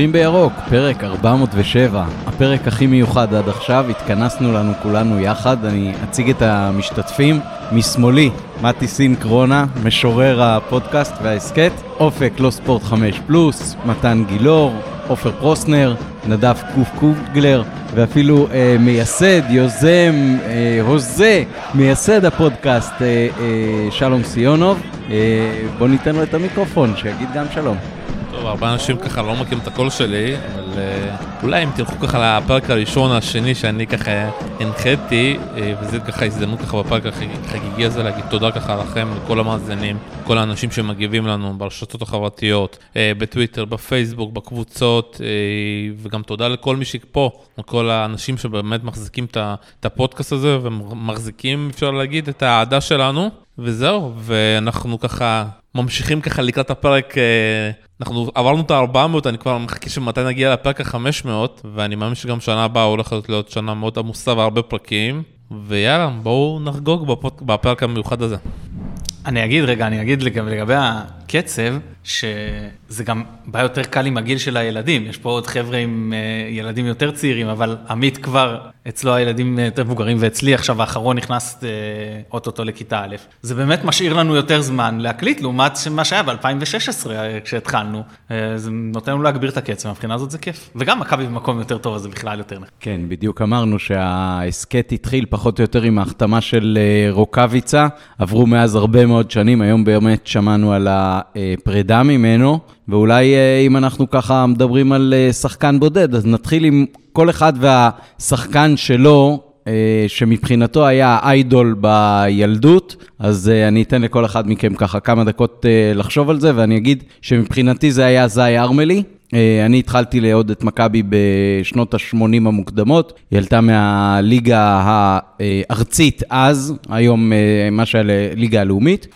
צופים בירוק, פרק 407, הפרק הכי מיוחד עד עכשיו, התכנסנו לנו כולנו יחד, אני אציג את המשתתפים, משמאלי, מתי סינקרונה, משורר הפודקאסט והעסקט, אופק לא ספורט 5 פלוס, מתן גילור, אופר פרוסנר, נדב קופגלר, ואפילו מייסד, יוזם, הוזה, מייסד הפודקאסט, שלום סיונוב, בוא ניתן לו את המיקרופון, שיגיד גם שלום. טוב, הרבה אנשים ככה לא מכירים את הקול שלי, אבל אולי אם תלכו ככה לפרק הראשון, השני, שאני ככה הנחיתי, וזה ככה הזדמנות ככה בפרק החגיגי הזה להגיד תודה ככה לכם, לכל המאזינים, כל האנשים שמגיבים לנו ברשתות החברתיות, בטוויטר, בפייסבוק, בקבוצות, וגם תודה לכל מי שפה, לכל האנשים שבאמת מחזיקים את הפודקאסט הזה, ומחזיקים, אפשר להגיד, את העדה שלנו, וזהו, ואנחנו ככה ממשיכים ככה לקראת הפרק, אנחנו עברנו את ה-400, אני כבר מחכה שמתי נגיע לפרק ה-500, ואני מאמין שגם שנה הבאה הולכת להיות שנה מאוד עמוסה והרבה פרקים, ויאללה, בואו נחגוג בפרק המיוחד הזה. אני אגיד לגבי הקצב, שזה גם בא יותר קל עם הגיל של הילדים, יש פה עוד חבר'ה עם ילדים יותר צעירים, אבל עמית כבר, אצלו הילדים יותר מבוגרים, ואצלי עכשיו האחרון נכנס אוטוטו לכיתה א', זה באמת משאיר לנו יותר זמן להקליט, לעומת מה שהיה ב-2016 כשהתחלנו, זה נותן לנו להגביר את הקצב, מבחינה הזאת זה כיף, וגם מכבי במקום יותר טוב, אז זה בכלל יותר נכון. כן, בדיוק אמרנו שהעסקט התחיל פחות או יותר עם ההחתמה של רוקביצה, עברו מאז הרבה מאוד שנים, היום באמת שמענו על הפרידה ממנו, ואולי אם אנחנו ככה מדברים על שחקן בודד, אז נתחיל עם כל אחד והשחקן שלו, שמבחינתו היה איידול בילדות, אז אני אתן לכל אחד מכם ככה כמה דקות לחשוב על זה, ואני אגיד שמבחינתי זה היה זאי ארמלי, אני התחלתי לעוד את מכבי בשנות ה-80 המוקדמות, היא עלתה מהליגה הארצית אז, היום מה שהיה ליגה הלאומית,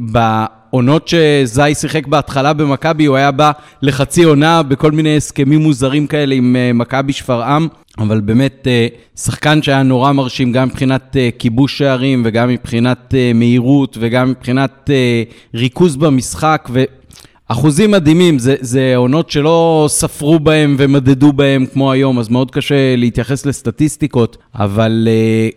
ובעונות שזאי שיחק בהתחלה במכבי, הוא היה בא לחצי עונה בכל מיני הסכמים מוזרים כאלה עם מכבי שפרעם, אבל באמת שחקן שהיה נורא מרשים גם מבחינת כיבוש שערים וגם מבחינת מהירות וגם מבחינת ריכוז במשחק ו... אחוזים מדהימים, זה עונות שלא ספרו בהם ומדדו בהם כמו היום, אז מאוד קשה להתייחס לסטטיסטיקות, אבל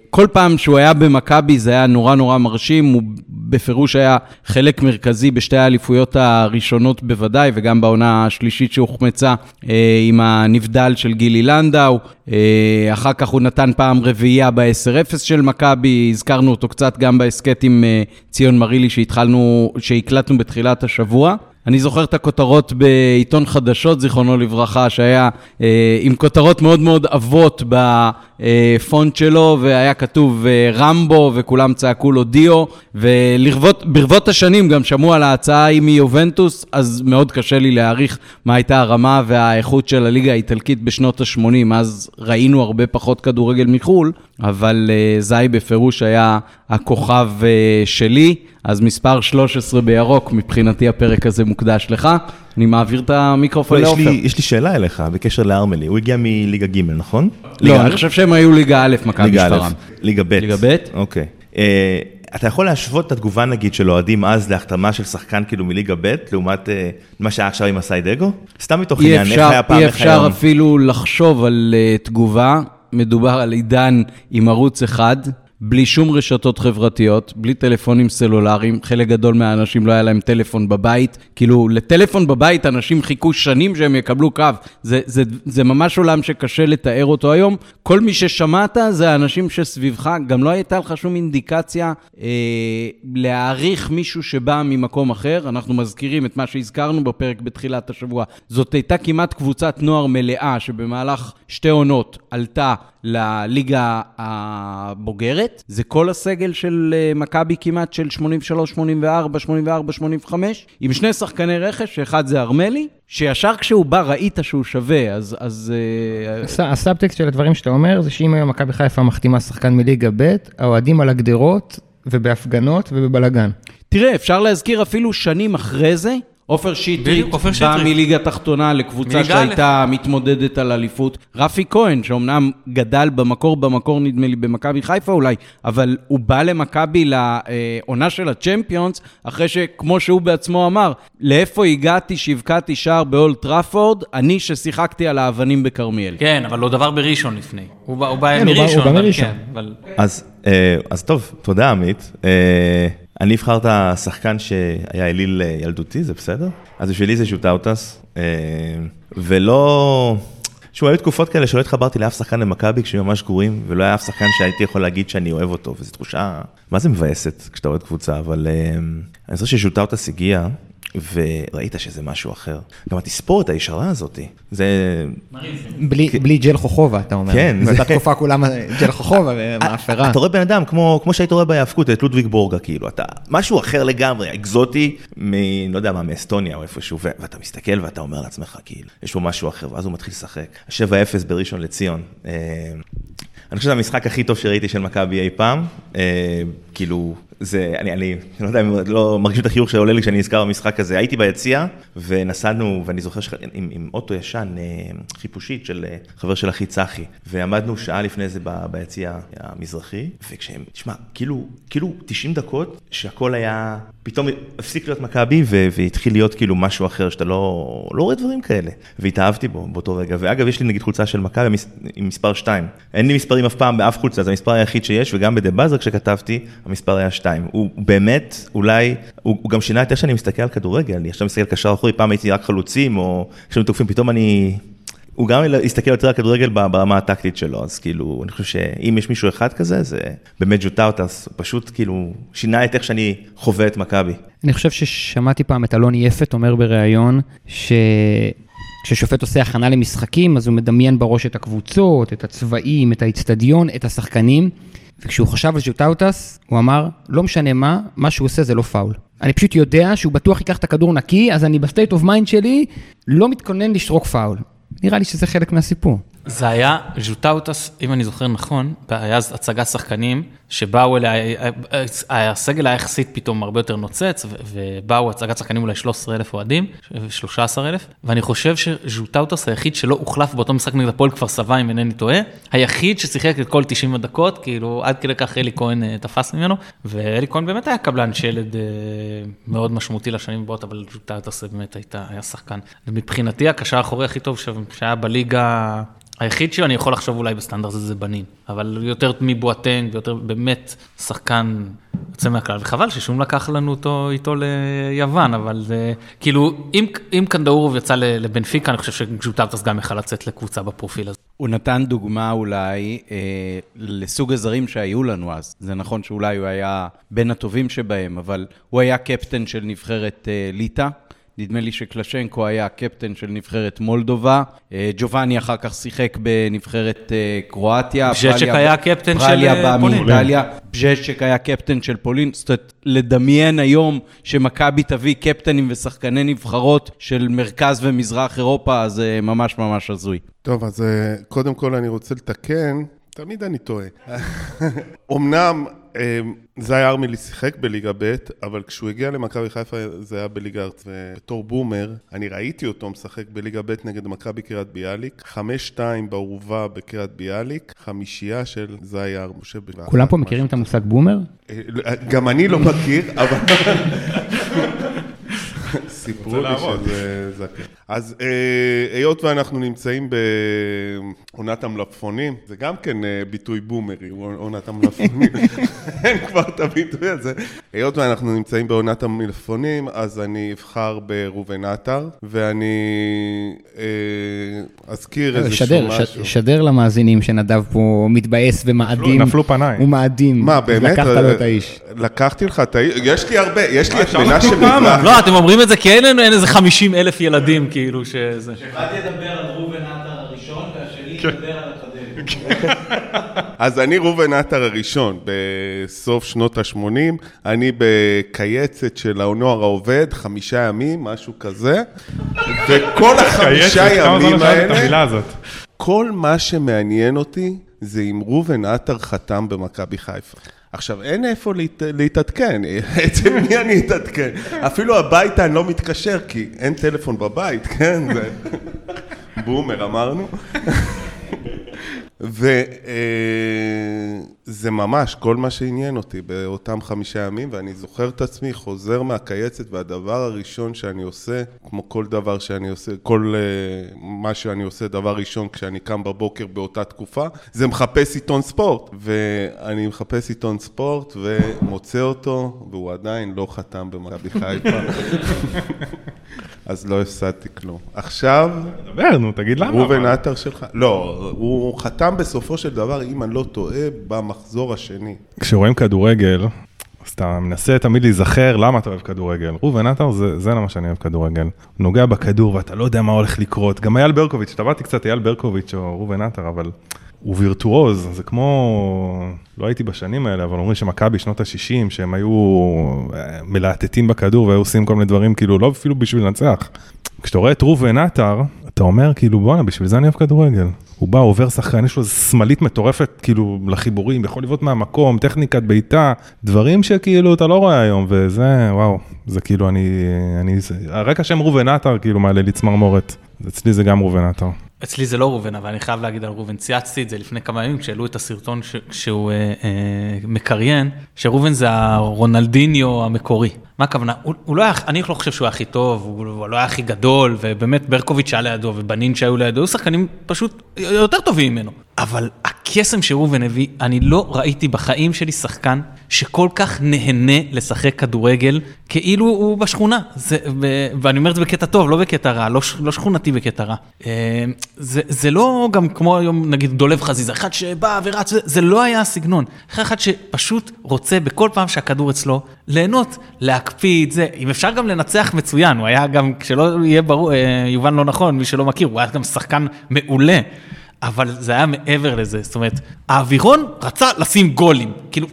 כל פעם שהוא היה במכבי זה היה נורא נורא מרשים, הוא בפירוש היה חלק מרכזי בשתי האליפויות הראשונות בוודאי, וגם בעונה השלישית שהוחמצה עם הנבדל של גילי לנדאו, אחר כך הוא נתן פעם רביעייה ב-10-0 של מכבי, הזכרנו אותו קצת גם בהסקט עם ציון מרילי שהקלטנו בתחילת השבוע, אני זוכר את הכותרות בעיתון חדשות, זיכרונו לברכה, שהיה עם כותרות מאוד מאוד עבות בפונט שלו, והיה כתוב רמבו, וכולם צעקו לו דיו, וברבות השנים גם שמעו על ההצעה עם יובנטוס, אז מאוד קשה לי להעריך מה הייתה הרמה והאיכות של הליגה האיטלקית בשנות ה-80, אז ראינו הרבה פחות כדורגל מחול, אבל זאי בפירוש היה הכוכב שלי, אז מספר 13 בירוק, מבחינתי הפרק הזה מוקדש לך, אני מעביר את המיקרופון לאופר. יש לי שאלה אליך, בקשר לארמלי, הוא הגיע מליגה ג' נכון? לא, אני חושב שהם היו ליגה א' מכבי שפרעם. ליגה ב'. ליגה ב'? אוקיי. אתה יכול להשוות את התגובה נגיד של אוהדים אז להחתמה של שחקן כאילו מליגה ב' לעומת מה שהיה עכשיו עם הסיידגו? סתם מתוך עניין, איך היה פעם? אי אפשר אפילו לחשוב על תגובה, מדובר על עידן עם ערוץ אחד, בלי שום רשתות חברתיות, בלי טלפונים סלולריים, חלק גדול מהאנשים לא היה להם טלפון בבית, כאילו לטלפון בבית אנשים חיכו שנים שהם יקבלו קו, זה ממש עולם שקשה לתאר אותו היום, כל מי ששמעת זה האנשים שסביבך, גם לא הייתה לך שום אינדיקציה להעריך מישהו שבא ממקום אחר, אנחנו מזכירים את מה שהזכרנו בפרק בתחילת השבוע, זאת הייתה כמעט קבוצת נוער מלאה שבמהלך שתי עונות עלתה לליגה הבוגרת, זה כל הסגל של מכבי כמעט של 83, 84, 84, 85, עם שני שחקני רכש, שאחד זה ארמלי, שישר כשהוא בא ראית שהוא שווה, אז... הסאבטקסט של הדברים שאתה אומר, זה שאם היום מכבי חיפה מחתימה שחקן מליגה ב', האוהדים על הגדרות ובהפגנות ובבלגן. תראה, אפשר להזכיר אפילו שנים אחרי זה, עופר שטרית בא מליגה תחתונה לקבוצה שהייתה מתמודדת על אליפות. רפי כהן, שאומנם גדל במקור נדמה לי במכבי חיפה אולי, אבל הוא בא למכבי לעונה של הצ'מפיונס, אחרי שכמו שהוא בעצמו אמר, לאיפה הגעתי שהבקעתי שער באולד טראפורד, אני ששיחקתי על האבנים בכרמיאל. כן, אבל לא דבר בראשון לפני. הוא בא מראשון, אבל כן. אז טוב, תודה עמית. אני אבחר את השחקן שהיה אליל ילדותי, זה בסדר? אז בשבילי זה שוטאוטס, ולא... שהוא היו תקופות כאלה שלא התחברתי לאף שחקן למכבי כשהם ממש גרועים, ולא היה אף שחקן שהייתי יכול להגיד שאני אוהב אותו, וזו תחושה... מה זה מבאסת כשאתה אוהב קבוצה, אבל אני חושב ששוטאוטס הגיע, וראית שזה משהו אחר. גם תספור את הישרה הזאת. זה... בלי ג'ל חוכובה, אתה אומר. כן. באותה תקופה כולם ג'ל חוכובה ומאפרה. אתה רואה בן אדם, כמו שהיית רואה בהיאבקות, את לודוויג בורגה, כאילו. אתה משהו אחר לגמרי, אקזוטי, לא יודע מה, מאסטוניה או איפשהו, ואתה מסתכל ואתה אומר לעצמך, כאילו, יש פה משהו אחר, ואז הוא מתחיל לשחק. 7-0 בראשון לציון. אני חושב שזה המשחק הכי טוב שראיתי של מכבי אי פעם. כאילו... זה, אני לא יודע, לא מרגיש את החיוך שעולה לי כשאני נזכר במשחק הזה. הייתי ביציאה ונסענו, ואני זוכר עם אוטו ישן, חיפושית של חבר של אחי צחי, ועמדנו שעה לפני זה ביציאה המזרחי, וכשהם, תשמע, כאילו 90 דקות שהכל היה, פתאום הפסיק להיות מכבי והתחיל להיות כאילו משהו אחר, שאתה לא רואה דברים כאלה, והתאהבתי בו באותו רגע. ואגב, יש לי נגיד חולצה של מכבי עם מספר 2, אין לי מספרים אף פעם באף חולצה, זה המספר היחיד שיש, וגם בדבאזר כשכתבתי, המספר היה 2. הוא באמת, אולי, הוא גם שינה את איך שאני מסתכל על כדורגל, אני עכשיו מסתכל על קשר אחורי, פעם הייתי רק חלוצים, או כשאני תוקפים, פתאום אני... הוא גם הסתכל יותר על כדורגל ברמה הטקטית שלו, אז כאילו, אני חושב שאם יש מישהו אחד כזה, זה באמת ג'וטאוטס, פשוט כאילו, שינה את איך שאני חווה את מכבי. אני חושב ששמעתי פעם את אלון יפת אומר בריאיון, כששופט עושה הכנה למשחקים, אז הוא מדמיין בראש את הקבוצות, את הצבעים, את האצטדיון, את השחקנים. וכשהוא חשב על ג'וטאוטס, הוא אמר, לא משנה מה, מה שהוא עושה זה לא פאול. אני פשוט יודע שהוא בטוח ייקח את הכדור נקי, אז אני בסטייט אוף מיינד שלי לא מתכונן לשרוק פאול. נראה לי שזה חלק מהסיפור. זה היה ג'וטאוטס, אם אני זוכר נכון, היה הצגת שחקנים שבאו אליי, הסגל היה יחסית פתאום הרבה יותר נוצץ, ובאו הצגת שחקנים אולי 13,000 אוהדים, 13,000, ואני חושב שג'וטאוטס היחיד שלא הוחלף באותו משחק נגד הפועל כפר סבא, אם אינני טועה, היחיד ששיחק את כל 90 הדקות, כאילו עד כדי כך אלי כהן תפס ממנו, ואלי כהן באמת היה קבלן שילד מאוד משמעותי לשנים באות, אבל ג'וטאוטס באמת היה שחקן. ומבחינתי הקשר האחורי הכי טוב שהיה בליגה היחיד שאני יכול לחשוב אולי בסטנדרט זה בנים, אבל יותר מבועטנג, יותר באמת שחקן יוצא מהכלל, וחבל ששום לקח לנו אותו איתו ליוון, אבל כאילו, אם קנדאורוב יצא לבנפיקה, אני חושב שג'וטאוטס גם יכל לצאת לקבוצה בפרופיל הזה. הוא נתן דוגמה אולי לסוג הזרים שהיו לנו אז, זה נכון שאולי הוא היה בין הטובים שבהם, אבל הוא היה קפטן של נבחרת ליטא, נדמה לי שקלשנקו היה הקפטן של נבחרת מולדובה, ג'ובאני אחר כך שיחק בנבחרת קרואטיה, פז'צ'ק היה הקפטן של פולין, פז'צ'ק היה קפטן של פולין, זאת אומרת, לדמיין היום שמכבי תביא קפטנים ושחקני נבחרות של מרכז ומזרח אירופה, זה ממש ממש הזוי. טוב, אז קודם כל אני רוצה לתקן, תמיד אני טועה. אמנם זי ארמילי שיחק בליגה ב', אבל כשהוא הגיע למכבי חיפה זה היה בליגה ארצית, ובתור בומר אני ראיתי אותו משחק בליגה ב' נגד מכבי קריית ביאליק, 5-2 בערובה בקריית ביאליק, חמישייה של זי ארמילי. כולם פה מכירים את המושג בומר? גם אני לא מכיר, אבל... סיפרו לי שזה זקן. אז היות ואנחנו נמצאים בעונת המלפפונים, זה גם כן ביטוי בומרי, עונת המלפפונים, אין כבר את הביטוי הזה. היות ואנחנו נמצאים בעונת המלפפונים, אז אני אבחר ברובן עטר, ואני אזכיר איזשהו משהו. שדר למאזינים שנדב פה מתבאס ומאדים. נפלו פניים. הוא מאדים. מה, באמת? לקחת לו את האיש. לקחתי לך את האיש, יש לי הרבה, יש לי את מנה שמתלחת. לא, אתם אומרים את זה כי אין איזה 50,000 ילדים כאילו שזה... שבאתי לדבר על רובן עטר הראשון והשני לדבר על הקדם. אז אני רובן עטר הראשון בסוף שנות ה-80, אני בקייצת של הנוער העובד, 5 ימים, משהו כזה, וכל 5 ימים האלה, כל מה שמעניין אותי זה אם רובן עטר חתם במכבי חיפה. עכשיו, אין איפה להתעדכן, אצל מי אני אתעדכן? אפילו הביתה אני לא מתקשר, כי אין טלפון בבית, כן? בומר, אמרנו. וזה ממש כל מה שעניין אותי באותם 5 ימים, ואני זוכר את עצמי, חוזר מהקייצת, והדבר הראשון שאני עושה, כמו כל דבר שאני עושה, כל מה שאני עושה, דבר ראשון כשאני קם בבוקר באותה תקופה, זה מחפש עיתון ספורט. ואני מחפש עיתון ספורט ומוצא אותו, והוא עדיין לא חתם במכבי חיפה. אז לא הפסדתי כלום. עכשיו... דבר, נו, תגיד למה. רובן עטר שלך. לא, הוא חתם בסופו של דבר, אם אני לא טועה, במחזור השני. כשרואים כדורגל, אז אתה מנסה תמיד להיזכר למה אתה אוהב כדורגל. רובן עטר, זה למה שאני אוהב כדורגל. נוגע בכדור ואתה לא יודע מה הולך לקרות. גם אייל ברקוביץ', טבעתי קצת אייל ברקוביץ' או רובן עטר, אבל... הוא וירטואוז, זה כמו, לא הייתי בשנים האלה, אבל אומרים שמכבי בשנות ה-60, שהם היו מלהטטים בכדור, והיו עושים כל מיני דברים, כאילו, לא אפילו בשביל לנצח. כשאתה רואה את רובן עטר, אתה אומר, כאילו, בואנה, בשביל זה אני אוהב כדורגל. הוא בא, עובר שחקן, יש לו סמלית מטורפת, כאילו, לחיבורים, יכול לבנות מהמקום, טכניקת ביתה, דברים שכאילו, אתה לא רואה היום, וזה, וואו, זה כאילו, אני רק השם רובן עטר, כאילו, מעלה לי צמרמורת. אצלי זה גם רובן עטר. אצלי זה לא רובן, אבל אני חייב להגיד על רובן, צייצתי את זה לפני כמה ימים, כשהעלו את הסרטון שהוא מקריין, שרובן זה הרונלדיניו המקורי. מה הכוונה? אני לא חושב שהוא היה הכי טוב, הוא לא היה הכי גדול, ובאמת ברקוביץ' שהיה לידו, ובנין שהיו לידו, היו שחקנים פשוט יותר טובים ממנו. אבל הקסם שרובן הביא, אני לא ראיתי בחיים שלי שחקן, שכל כך נהנה לשחק כדורגל, כאילו הוא בשכונה. ואני אומר את זה בקטע טוב, לא בקטע רע, לא שכונתי בקטע רע. זה לא גם כמו היום, נגיד, דולב חזיזה, אחד שבא ורץ, זה לא היה הסגנון. אחד שפשוט רוצה בכל פעם שהכדור אצלו, ליהנות, להקפיד, זה. אם אפשר גם לנצח מצוין, הוא היה גם, כשלא יהיה ברור, יובן לא נכון, מי שלא מכיר, הוא היה גם שחקן מעולה. אבל זה היה מעבר לזה, זאת אומרת, האווירון רצה לשים גולים, כאילו,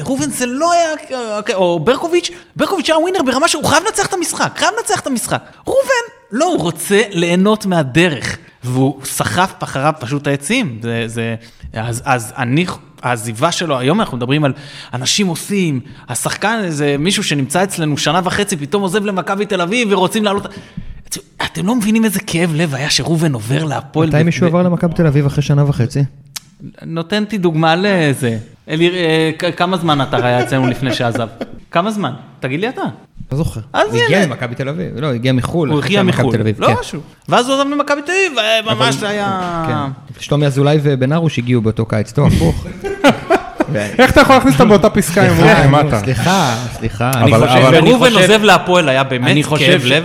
רובן זה לא היה, או ברקוביץ' היה ווינר ברמה שהוא חייב לנצח את המשחק, רובן, לא, הוא רוצה ליהנות מהדרך, והוא שחף אחריו פשוט העצים, העזיבה שלו, היום אנחנו מדברים על אנשים עושים, השחקן זה מישהו שנמצא אצלנו 1.5 שנה, פתאום עוזב למכבי תל אביב ורוצים לעלות... אתם לא מבינים איזה כאב לב היה שרובן עובר להפועל... מתי מישהו עבר למכבי תל אביב אחרי 1.5 שנה? נותנתי דוגמה לזה. כמה זמן אתה היה אצלנו לפני שעזב? כמה זמן? תגיד לי אתה. לא זוכר. הוא הגיע למכבי תל אביב. לא, הגיע מחול. הוא הגיע מחול. לא משהו. ואז הוא עזב למכבי תל אביב, ממש היה... שלומי אזולאי ובן ארוש הגיעו באותו קיץ, טוב, הפוך. איך אתה יכול להכניס אותם באותה פסקה? סליחה. אבל רובן עוזב להפועל היה באמת כאב לב.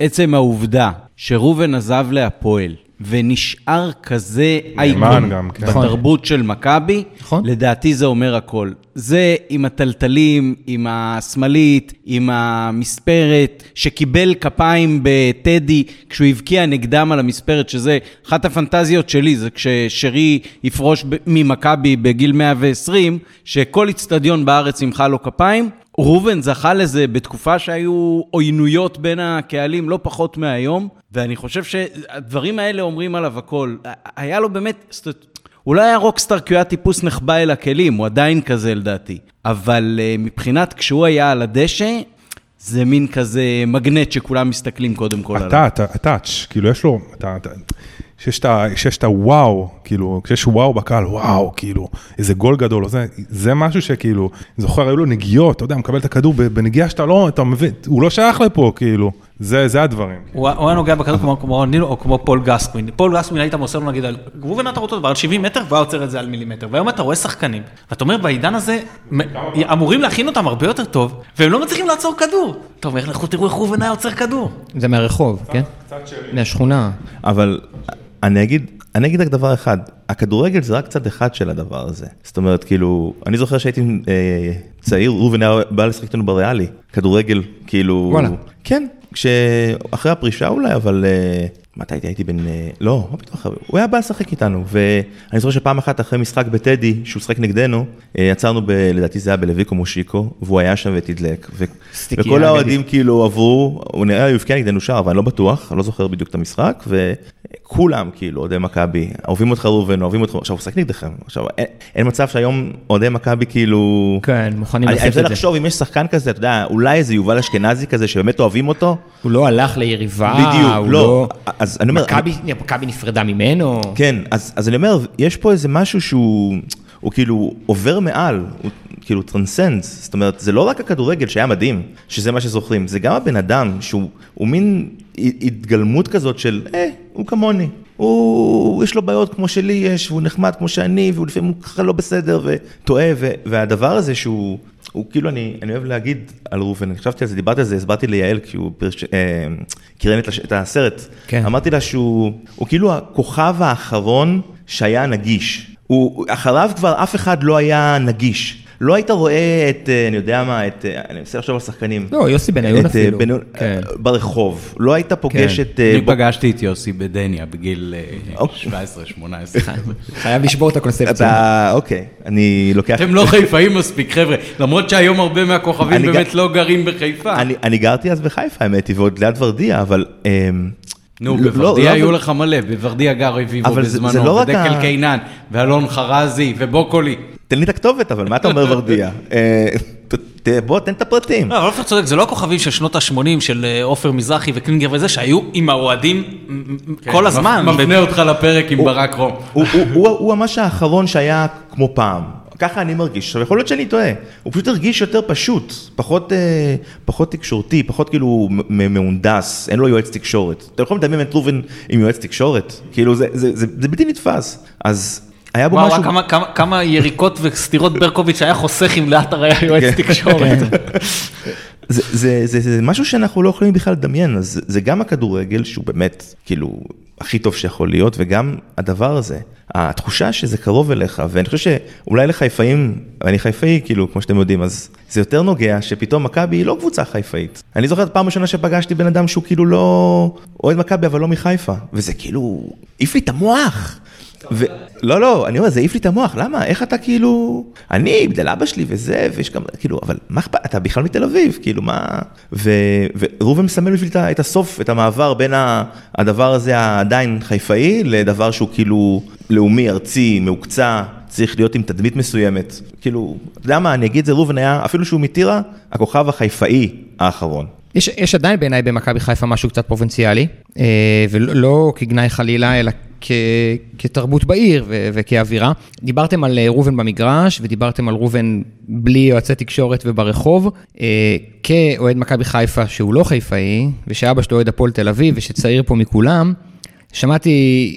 עצם העובדה שרובן עזב להפועל ונשאר כזה אייקון בתרבות של מכבי, לדעתי זה אומר הכל. זה עם הטלטלים, עם השמאלית, עם המספרת, שקיבל כפיים בטדי, כשהוא הבקיע נגדם על המספרת, שזה אחת הפנטזיות שלי, זה כששרי יפרוש ממכבי בגיל 120, שכל אצטדיון בארץ ימחא לו כפיים, רובן זכה לזה בתקופה שהיו עוינויות בין הקהלים, לא פחות מהיום, ואני חושב שהדברים האלה אומרים עליו הכל. היה לו באמת, הוא לא היה רוקסטאר כי הוא היה טיפוס נחבא אל הכלים, הוא עדיין כזה לדעתי, אבל מבחינת כשהוא היה על הדשא, זה מין כזה מגנט שכולם מסתכלים קודם כל עליו. הטאץ', כאילו יש לו, כשיש את הוואו, כאילו, כשיש וואו בקהל, וואו, כאילו, איזה גול גדול, זה משהו שכאילו, זוכר, היו לו נגיעות, אתה יודע, מקבל את הכדור בנגיעה שאתה לא, אתה מבין, הוא לא שייך לפה, כאילו, זה הדברים. הוא היה נוגע בכדור כמו נילו, או כמו פול גסקווין. פול גסקווין היית מוסר לו, נגיד, על גבובן אתה רואה אותו דבר, 70 מטר, והוא עוצר את זה על מילימטר. והיום אתה רואה שחקנים, ואתה אומר, בעידן הזה, אמורים להכין אותם הרבה יותר טוב, והם לא מצליחים לעצור כדור. אתה אומר, לכו תראו איך רובן היה עוצר כדור. זה מהרחוב, כן? מהשכונה. אבל אני אגיד רק דבר אחד, הכדורגל זה רק צד אחד של הדבר הזה. זאת אומרת, כאילו, אני זוכר שהייתי צעיר, רובן בא לשחק איתנו בריאלי. כדורגל, כאילו... וואלה. כן, אחרי הפרישה אולי, אבל מתי הייתי בן... לא, מה פתאום? הוא היה בא לשחק איתנו, ואני זוכר שפעם אחת אחרי משחק בטדי, שהוא שחק נגדנו, עצרנו לדעתי זה היה בלוויקו מושיקו, והוא היה שם ותדלק, וכל האוהדים כאילו עברו, הוא נראה יופקיע נגדנו שער, אבל אני לא בטוח, אני לא זוכר בדיוק את המשחק, וכולם כאילו, אוהדי מכבי, אוהבים אותך ראובן, אוהבים אותך, עכשיו הוא שחק נגדכם, עכשיו אין מצב שהיום אוהדי מכבי כאילו... כן, מוכנים לספק את זה. אני רוצה לחשוב אם יש שחקן כזה, אתה יודע, אולי איזה יובל אשכנזי כזה שבאמת אוהבים אותו. הוא לא הלך ליריבה, בדיוק, לא. אז אני אומר... מכבי נפרדה ממנו. כן, אז אני אומר, יש פה איזה משהו שהוא כאילו עובר מעל, הוא כאילו טרנסנס, זאת אומרת, זה לא רק הכדורגל שהיה מדהים, שזה מה שזוכרים, זה גם הבן אדם שהוא מין התגלמות כזאת של, הוא כמוני. יש לו בעיות כמו שלי יש, והוא נחמד כמו שאני, והוא לפעמים ככה לא בסדר, וטועה, והדבר הזה שהוא, כאילו אני אוהב להגיד על רופן, אני חשבתי על זה, דיברתי על זה, הסברתי ליעל, כי הוא קירן את הסרט, אמרתי לה שהוא כאילו הכוכב האחרון שהיה נגיש, אחריו כבר אף אחד לא היה נגיש, לא היית רואה את, אני יודע מה, את, אני מנסה לחשוב על שחקנים. לא, יוסי בניון אפילו. ברחוב. לא היית פוגש את... אני פגשתי את יוסי בדניה בגיל 17-18. חייב לשבור את הקונספציה. אוקיי, אני לוקח... אתם לא חיפאים מספיק, חבר'ה. למרות שהיום הרבה מהכוכבים באמת לא גרים בחיפה. אני גרתי אז בחיפה, האמת, ועוד ליד ורדיה, אבל... נו, בוורדיה היו לך מלא, בוורדיה גר אביבו בזמנו, ודקל קיינן, ואלון חרזי, ובוקולי. תן לי את הכתובת, אבל מה אתה אומר ורדיה? בוא, תן את הפרטים. לא, אופר צודק, זה לא הכוכבים של שנות ה-80 של אופר מזרחי וקלינגר וזה, שהיו עם האוהדים כל הזמן. מבנה אותך לפרק עם ברק רום. הוא ממש האחרון שהיה כמו פעם. ככה אני מרגיש. עכשיו, יכול להיות שאני טועה. הוא פשוט הרגיש יותר פשוט, פחות תקשורתי, פחות כאילו מהונדס, אין לו יועץ תקשורת. אתה יכול לדמיין את רובן עם יועץ תקשורת? כאילו, זה בלתי נתפס. אז... היה בו משהו... כמה יריקות וסתירות ברקוביץ' היה חוסך עם לאתר היה יועץ תקשורת. זה משהו שאנחנו לא יכולים בכלל לדמיין, אז זה גם הכדורגל שהוא באמת, כאילו, הכי טוב שיכול להיות, וגם הדבר הזה, התחושה שזה קרוב אליך, ואני חושב שאולי לחיפאים, ואני חיפאי, כאילו, כמו שאתם יודעים, אז זה יותר נוגע שפתאום מכבי היא לא קבוצה חיפאית. אני זוכרת פעם ראשונה שפגשתי בן אדם שהוא כאילו לא... אוהד מכבי, אבל לא מחיפה, וזה כאילו... העיף לי את המוח. לא, לא, אני אומר, זה העיף לי את המוח, למה? איך אתה כאילו, אני, בגלל אבא שלי וזה, ויש גם, כאילו, אבל מה אכפת, אתה בכלל מתל אביב, כאילו, מה? ורובן מסמל בשביל את הסוף, את המעבר בין הדבר הזה העדיין חיפאי, לדבר שהוא כאילו לאומי, ארצי, מעוקצה, צריך להיות עם תדמית מסוימת. כאילו, אתה יודע מה, אני אגיד, זה רובן היה, אפילו שהוא מתירה, הכוכב החיפאי האחרון. יש עדיין בעיניי במכבי חיפה משהו קצת פרובינציאלי, ולא כגנאי חלילה, אלא כתרבות בעיר וכאווירה. דיברתם על רובן במגרש, ודיברתם על רובן בלי יועצי תקשורת וברחוב, כאוהד מכבי חיפה שהוא לא חיפאי, ושאבא שלו אוהד הפועל תל אביב, ושצעיר פה מכולם, שמעתי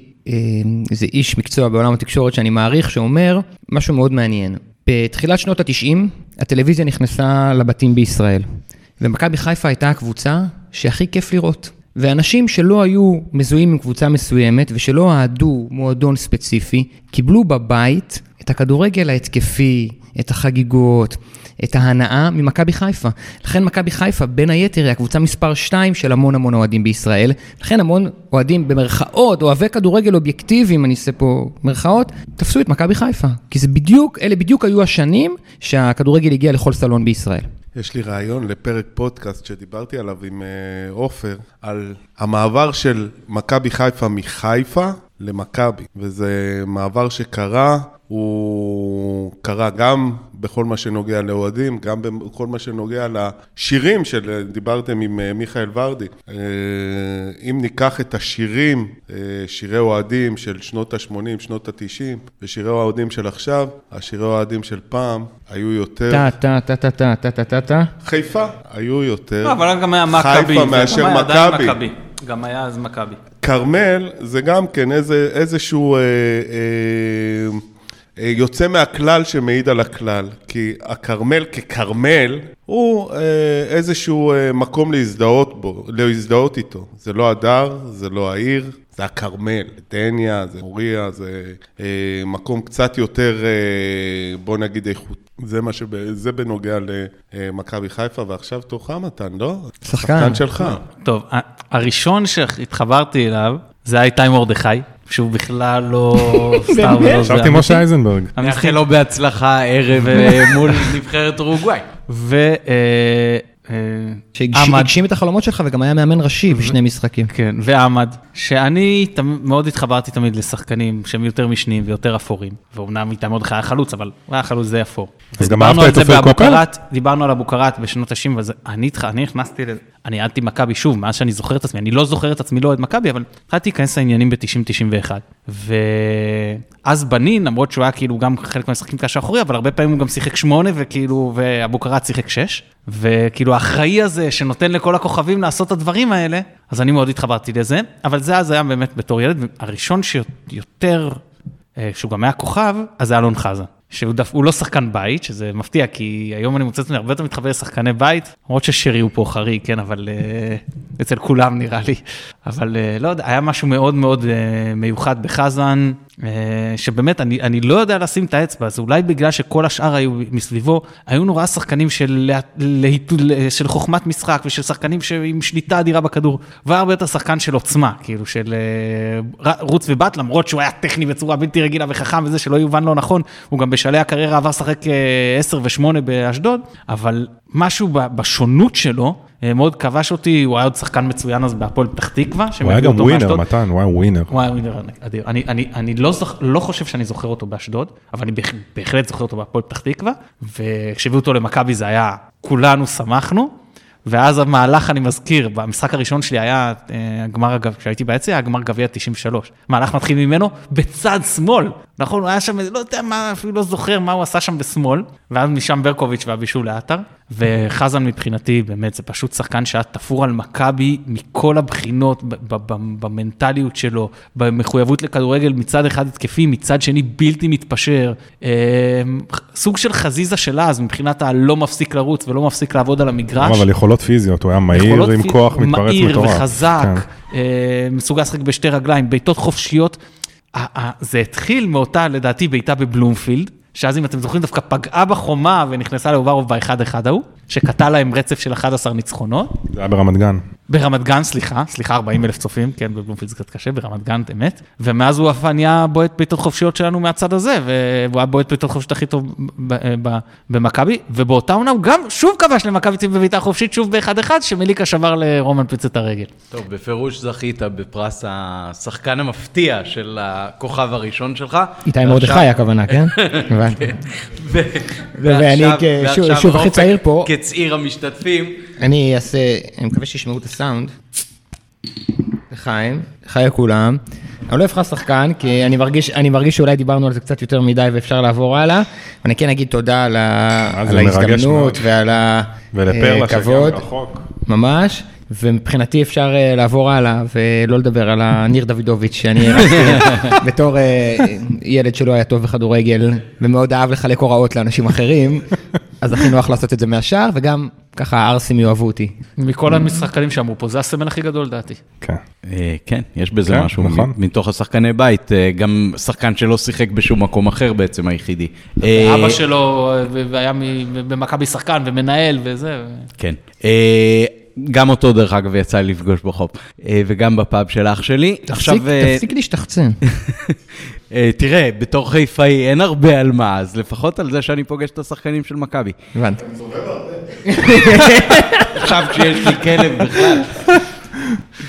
איזה איש מקצוע בעולם התקשורת שאני מעריך, שאומר משהו מאוד מעניין. בתחילת שנות ה-90, הטלוויזיה נכנסה לבתים בישראל. ומכבי חיפה הייתה הקבוצה שהכי כיף לראות. ואנשים שלא היו מזוהים עם קבוצה מסוימת, ושלא אהדו מועדון ספציפי, קיבלו בבית את הכדורגל ההתקפי, את החגיגות, את ההנאה ממכבי חיפה. לכן מכבי חיפה, בין היתר, היא הקבוצה מספר 2 של המון אוהדים בישראל. לכן המון אוהדים במרכאות, אוהבי כדורגל אובייקטיביים, אני אעשה פה מרכאות, תפסו את מכבי חיפה. כי אלה בדיוק היו השנים שהכדורגל הגיע לכל סלון בישראל. יש לי רעיון לפרק פודקאסט שדיברתי עליו עם עופר, על המעבר של מכבי חיפה מחיפה למכבי, וזה מעבר שקרה, הוא קרה גם בכל מה שנוגע לאוהדים, גם בכל מה שנוגע לשירים שדיברתם עם מיכאל ורדי. אם ניקח את השירים, שירי אוהדים של שנות ה-80, שנות ה-90, ושירי אוהדים של עכשיו, השירי אוהדים של פעם היו יותר... חיפה היו יותר חיפה מאשר מכבי. גם היה אז מכבי. קרמל זה גם כן איזשהו... יוצא מהכלל שמעיד על הכלל, כי הכרמל ככרמל הוא איזשהו מקום להזדהות בו, להזדהות איתו. זה לא הדר, זה לא העיר, זה הכרמל, דניה, זה מוריה, זה מקום קצת יותר, בוא נגיד איכות. זה בנוגע למכבי חיפה, ועכשיו תורך מתן, לא? שחקן שלך. טוב, הראשון שהתחברתי אליו, זה היה טיים מורדכי, שהוא בכלל לא סטאר ולא זה. חשבתי משה אייזנברג. אני אחרי לא בהצלחה ערב מול נבחרת אורוגוואי. שהגשים את החלומות שלך וגם היה מאמן ראשי בשני משחקים. כן, ועמד, שאני מאוד התחברתי תמיד לשחקנים שהם יותר משניים ויותר אפורים, ואומנם איתם עוד חיה חלוץ, אבל היה חלוץ זה אפור. אז גם אהבת את אופיר קופל? דיברנו על הבוקרת בשנות ה-90, ואני נכנסתי לזה, אני עדתי מכבי שוב, מאז שאני זוכר את עצמי, אני לא זוכר את עצמי לא עד מכבי, אבל התחלתי להיכנס לעניינים ב-90-91, ואז בנין, למרות שהוא היה כאילו גם חלק מהמשחקים קשר אחורי, אבל הרבה פעמים הוא גם שיחק 8, וכאילו, והבוקרת שיחק 6, וכאילו האחראי הזה שנותן לכל הכוכבים לעשות את הדברים האלה, אז אני מאוד התחברתי לזה, אבל זה אז היה באמת בתור ילד, הראשון שיותר, שהוא גם היה כוכב, אז זה אלון חזה. שהוא לא שחקן בית, שזה מפתיע, כי היום אני מוצאת הרבה יותר מתחבר לשחקני בית, למרות ששרי הוא פה חרי, כן, אבל אצל כולם נראה לי. אבל לא יודע, היה משהו מאוד מאוד מיוחד בחזן, שבאמת אני לא יודע לשים את האצבע, אז אולי בגלל שכל השאר היו מסביבו, היו נורא שחקנים של חוכמת משחק, ושל שחקנים עם שליטה אדירה בכדור, והרבה יותר שחקן של עוצמה, כאילו של רוץ ובת, למרות שהוא היה טכני בצורה בלתי רגילה וחכם, וזה שלא יובן לא נכון, הוא גם בשעלי הקריירה עבר שחק 10 ו8 באשדוד, אבל משהו בשונות שלו, מאוד כבש אותי, הוא היה עוד שחקן מצוין אז בהפועל פתח תקווה. הוא היה גם ווינר, מתן, הוא היה ווינר. הוא היה ווינר, אדיר. אני לא חושב שאני זוכר אותו באשדוד, אבל אני בהחלט זוכר אותו בהפועל פתח תקווה, וכשהביאו אותו למכבי זה היה, כולנו שמחנו, ואז המהלך, אני מזכיר, במשחק הראשון שלי היה, כשהייתי בעצם, היה גמר גביע 93. מהלך מתחיל ממנו בצד שמאל. נכון, הוא היה שם, לא יודע מה, אפילו לא זוכר מה הוא עשה שם בשמאל, ואז משם ברקוביץ' והבישול לאתר, וחזן מבחינתי, באמת, זה פשוט שחקן שהיה תפור על מכבי מכל הבחינות, במנטליות שלו, במחויבות לכדורגל, מצד אחד התקפי, מצד שני בלתי מתפשר, סוג של חזיזה שלה, אז מבחינת הלא מפסיק לרוץ ולא מפסיק לעבוד על המגרש. אבל יכולות פיזיות, הוא היה מהיר עם כוח מתפרץ מטורף. מהיר וחזק, מסוגל לשחק בשתי רגליים, בעיטות חופשיות, זה התחיל מאותה, לדעתי, בעיטה בבלומפילד, שאז אם אתם זוכרים דווקא פגעה בחומה ונכנסה לאוברוב ב1-1 ההוא, שקטע להם רצף של 11 ניצחונות. זה היה ברמת גן. ברמת גן, סליחה, 40,000 צופים, כן, בבלומפילד זה קצת קשה, ברמת גן, אמת. ומאז הוא נהיה בועט בעיטות חופשיות שלנו מהצד הזה, והוא היה בועט בעיטות חופשיות הכי טוב במכבי, ובאותה עונה הוא גם שוב כבש למכבי בבעיטה חופשית, שוב ב1-1, שמליקה שבר לרומן פיצת הרגל. טוב, בפירוש זכית בפרס השחקן המפתיע של הכוכב הראשון שלך. איתי מרדכי, הכוונה, כן? ואני שוב הכי צעיר פה. כצעיר המשתתפים. אני אעשה, אני מקווה שישמעו את הסאונד. לחיים, לחיים כולם. אני לא אבחר שחקן, כי אני מרגיש שאולי דיברנו על זה קצת יותר מדי ואפשר לעבור הלאה. אני כן אגיד תודה על ההזדמנות ועל הכבוד. ממש. ומבחינתי אפשר לעבור הלאה ולא לדבר על הניר דוידוביץ' שאני הרחתי בתור ילד שלא היה טוב בכדורגל ומאוד אהב לחלק הוראות לאנשים אחרים, אז הכי נוח לעשות את זה מהשאר, וגם ככה הארסים יאהבו אותי. מכל המשחקנים שאמרו פה, זה הסמל הכי גדול דעתי. כן, יש בזה משהו מתוך השחקני בית, גם שחקן שלא שיחק בשום מקום אחר בעצם היחידי. אבא שלו היה במכבי שחקן ומנהל וזה. כן. גם אותו דרך אגב יצא לי לפגוש בחופ, וגם בפאב של אח שלי. תפסיק להשתחצן. תראה, בתור חיפאי אין הרבה על מה, אז לפחות על זה שאני פוגש את השחקנים של מכבי. הבנת. עכשיו כשיש לי כלב בכלל.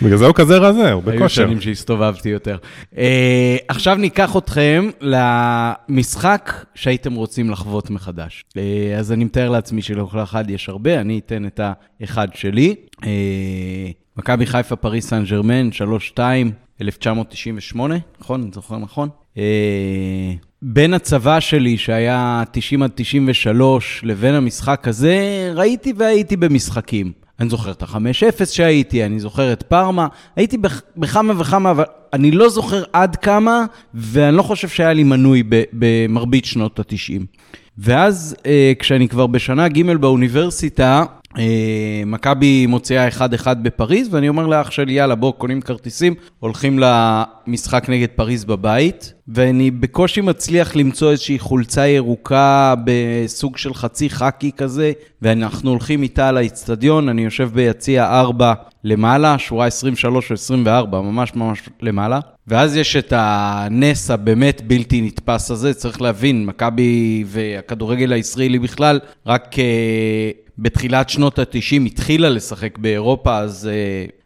בגלל זה הוא כזה רזה, הוא בקושר. היו שנים שהסתובבתי יותר. עכשיו ניקח אתכם למשחק שהייתם רוצים לחוות מחדש. אז אני מתאר לעצמי שלכל אחד יש הרבה, אני אתן את האחד שלי. מכבי חיפה פריס סן ז'רמן, 3-2-1998, נכון? זוכר נכון? בין הצבא שלי שהיה 90-93 לבין המשחק הזה, ראיתי והייתי במשחקים. אני זוכר את ה-5-0 שהייתי, אני זוכר את פרמה, הייתי בכמה וכמה, אבל אני לא זוכר עד כמה, ואני לא חושב שהיה לי מנוי במרבית שנות ה-90. ואז כשאני כבר בשנה ג' באוניברסיטה, מכבי מוציאה 1-1 בפריז, ואני אומר לאח שלי, יאללה, בוא, קונים כרטיסים, הולכים למשחק נגד פריז בבית, ואני בקושי מצליח למצוא איזושהי חולצה ירוקה בסוג של חצי חקי כזה, ואנחנו הולכים איתה על האצטדיון, אני יושב ביציע 4 למעלה, שורה 23 או 24, ממש ממש למעלה, ואז יש את הנס הבאמת בלתי נתפס הזה, צריך להבין, מכבי והכדורגל הישראלי בכלל, רק בתחילת שנות ה-90 התחילה לשחק באירופה, אז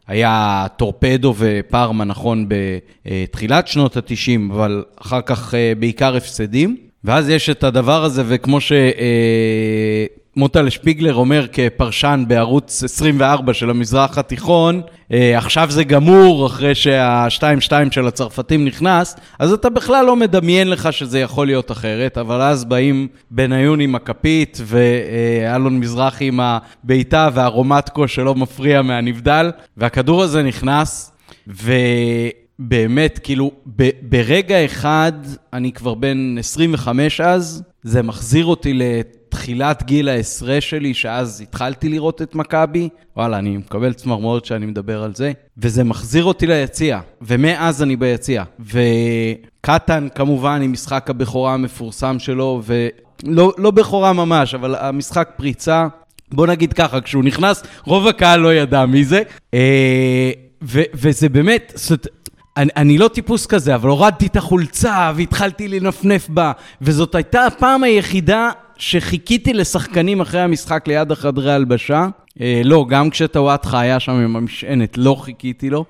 היה טורפדו ופרמה נכון בתחילת שנות ה-90, אבל אחר כך בעיקר הפסדים. ואז יש את הדבר הזה, וכמו שמוטל שפיגלר אומר כפרשן בערוץ 24 של המזרח התיכון, עכשיו זה גמור אחרי שה-2-2 של הצרפתים נכנס, אז אתה בכלל לא מדמיין לך שזה יכול להיות אחרת, אבל אז באים בניון עם הכפית ואלון מזרחי עם הביתה והרומטקו שלא מפריע מהנבדל, והכדור הזה נכנס, ובאמת כאילו ברגע אחד, אני כבר בן 25 אז, זה מחזיר אותי תחילת גיל העשרה שלי, שאז התחלתי לראות את מכבי, וואלה, אני מקבל צמרמורות שאני מדבר על זה, וזה מחזיר אותי ליציע, ומאז אני ביציע, וקטן כמובן עם משחק הבכורה המפורסם שלו, ולא בכורה ממש, אבל המשחק פריצה, בוא נגיד ככה, כשהוא נכנס, רוב הקהל לא ידע מי זה, וזה באמת, אני לא טיפוס כזה, אבל הורדתי את החולצה, והתחלתי לנפנף בה, וזאת הייתה הפעם היחידה, שחיכיתי לשחקנים אחרי המשחק ליד החדרי הלבשה, לא, גם כשטוואט חיה שם עם המשענת, לא חיכיתי לו,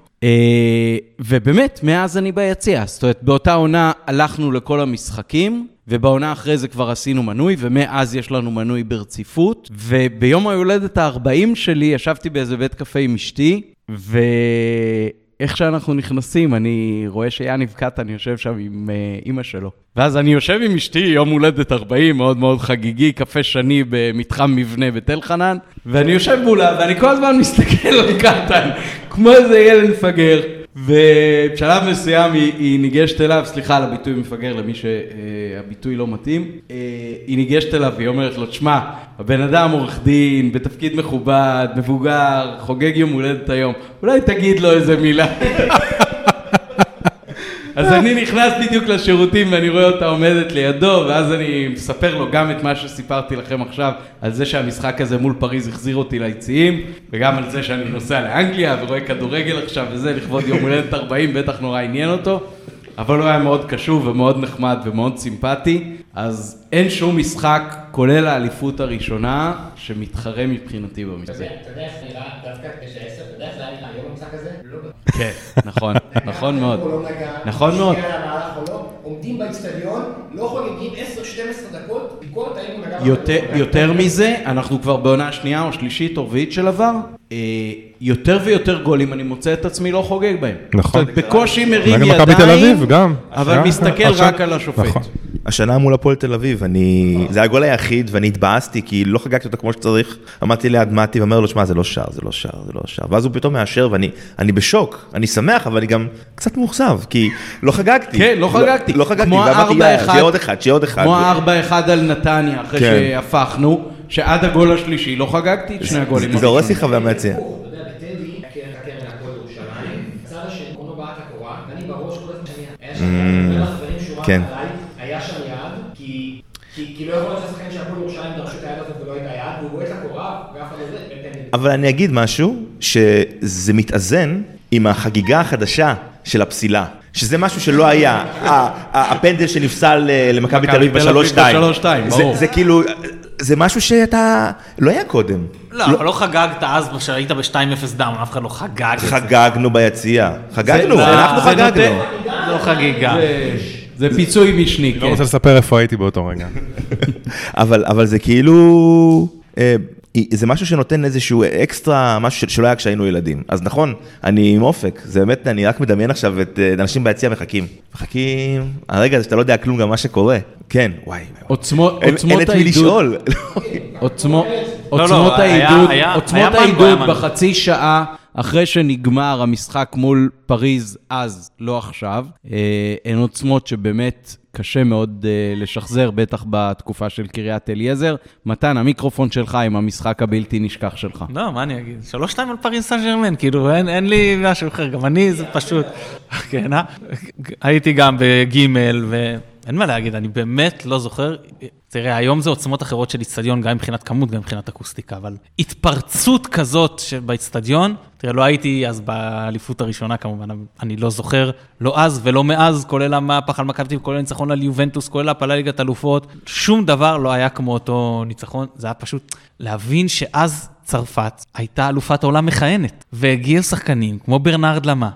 ובאמת, מאז אני ביציע, זאת אומרת, באותה עונה הלכנו לכל המשחקים, ובעונה אחרי זה כבר עשינו מנוי, ומאז יש לנו מנוי ברציפות, וביום היולדת ה-40 שלי, ישבתי באיזה בית קפה עם אשתי, איך שאנחנו נכנסים, אני רואה שיאניב קטן יושב שם עם אמא שלו. ואז אני יושב עם אשתי, יום הולדת 40, מאוד מאוד חגיגי, קפה שני במתחם מבנה בתל חנן, ואני יושב מולה, ואני כל הזמן מסתכל על קטן, כמו איזה ילד מפגר. ובשלב מסוים היא ניגשת אליו, סליחה על הביטוי מפגר למי שהביטוי לא מתאים, היא ניגשת אליו והיא אומרת לו, תשמע, הבן אדם עורך דין, בתפקיד מכובד, מבוגר, חוגג יום הולדת היום, אולי תגיד לו איזה מילה. אז אני נכנס בדיוק לשירותים ואני רואה אותה עומדת לידו, ואז אני מספר לו גם את מה שסיפרתי לכם עכשיו, על זה שהמשחק הזה מול פריז החזיר אותי ליציעים, וגם על זה שאני נוסע לאנגליה ורואה כדורגל עכשיו וזה, לכבוד יום הולדת 40, בטח נורא עניין אותו, אבל הוא היה מאוד קשוב ומאוד נחמד ומאוד סימפטי, אז אין שום משחק, כולל האליפות הראשונה, שמתחרה מבחינתי במשחק. אתה יודע איך נראה, דווקא כש-10, אתה יודע איך זה נראה היום במשחק הזה? כן, נכון, נכון מאוד. נכון מאוד. עומדים באצטדיון, לא חוגגים 10-12 דקות, ביקורת האם הוא נגע... יותר מזה, אנחנו כבר בעונה השנייה או שלישית או רביעית של עבר, יותר ויותר גולים אני מוצא את עצמי לא חוגג בהם. נכון. בקושי מרים ידיים, אבל מסתכל רק על השופט. השנה מול הפועל תל אביב, זה הגול היחיד, ואני התבאסתי, כי לא חגגתי אותו כמו שצריך, עמדתי ליד מתי ואומר לו, שמע, זה לא שער, ואז הוא פתאום מאשר, ואני בשוק, אני שמח, אבל אני גם קצת מאוכזב, כי לא חגגתי, כמו ה-4-1, כמו ה-4-1 על נתניה, אחרי שהפכנו, שעד הגול השלישי, לא חגגתי את שני הגולים. זה הורס לי חוויה מהיציע. כי לא יכול להיות ששחקן שהפול ירושלים דרשו את היד הזאת ולא את היד, והוא רואה את הקורה, ואף אחד לא זה. אבל אני אגיד משהו, שזה מתאזן עם החגיגה החדשה של הפסילה, שזה משהו שלא היה, הפנדל שנפסל למכבי תל אביב ב-3-2. זה כאילו, זה משהו שאתה, לא היה קודם. לא, לא חגגת אז כשהיית ב-2-0 דאון, אף אחד לא חגג. חגגנו ביציע, אנחנו חגגנו. לא חגיגה. זה פיצוי משני, כן. לא רוצה לספר איפה הייתי באותו רגע. אבל זה כאילו, זה משהו שנותן איזשהו אקסטרה, משהו שלא היה כשהיינו ילדים. אז נכון, אני עם אופק, זה באמת, אני רק מדמיין עכשיו את אנשים ביציע מחכים, הרגע שאתה לא יודע כלום גם מה שקורה. כן, וואי. עוצמות העידוד. אין את מי לשאול. עוצמות העידוד בחצי שעה, אחרי שנגמר המשחק מול פריז אז, לא עכשיו, הן עוצמות שבאמת קשה מאוד לשחזר, בטח בתקופה של קריית אליעזר. מתן, המיקרופון שלך עם המשחק הבלתי נשכח שלך. לא, מה אני אגיד? 3-2 על פריז סן ז'רמן, כאילו, אין לי משהו אחר, גם אני, זה פשוט. כן, הייתי גם בגימל, ואין מה להגיד, אני באמת לא זוכר. תראה, היום זה עוצמות אחרות של אצטדיון, גם מבחינת כמות, גם מבחינת אקוסטיקה, אבל התפרצות כזאת שבאצטדיון, תראה, לא הייתי אז באליפות הראשונה, כמובן, אני לא זוכר, לא אז ולא מאז, כולל המהפך על מכבי, כולל ניצחון על יובנטוס, כולל הפלה ליגת אלופות, שום דבר לא היה כמו אותו ניצחון, זה היה פשוט להבין שאז צרפת הייתה אלופת העולם מכהנת, והגיעו שחקנים כמו ברנרד למה,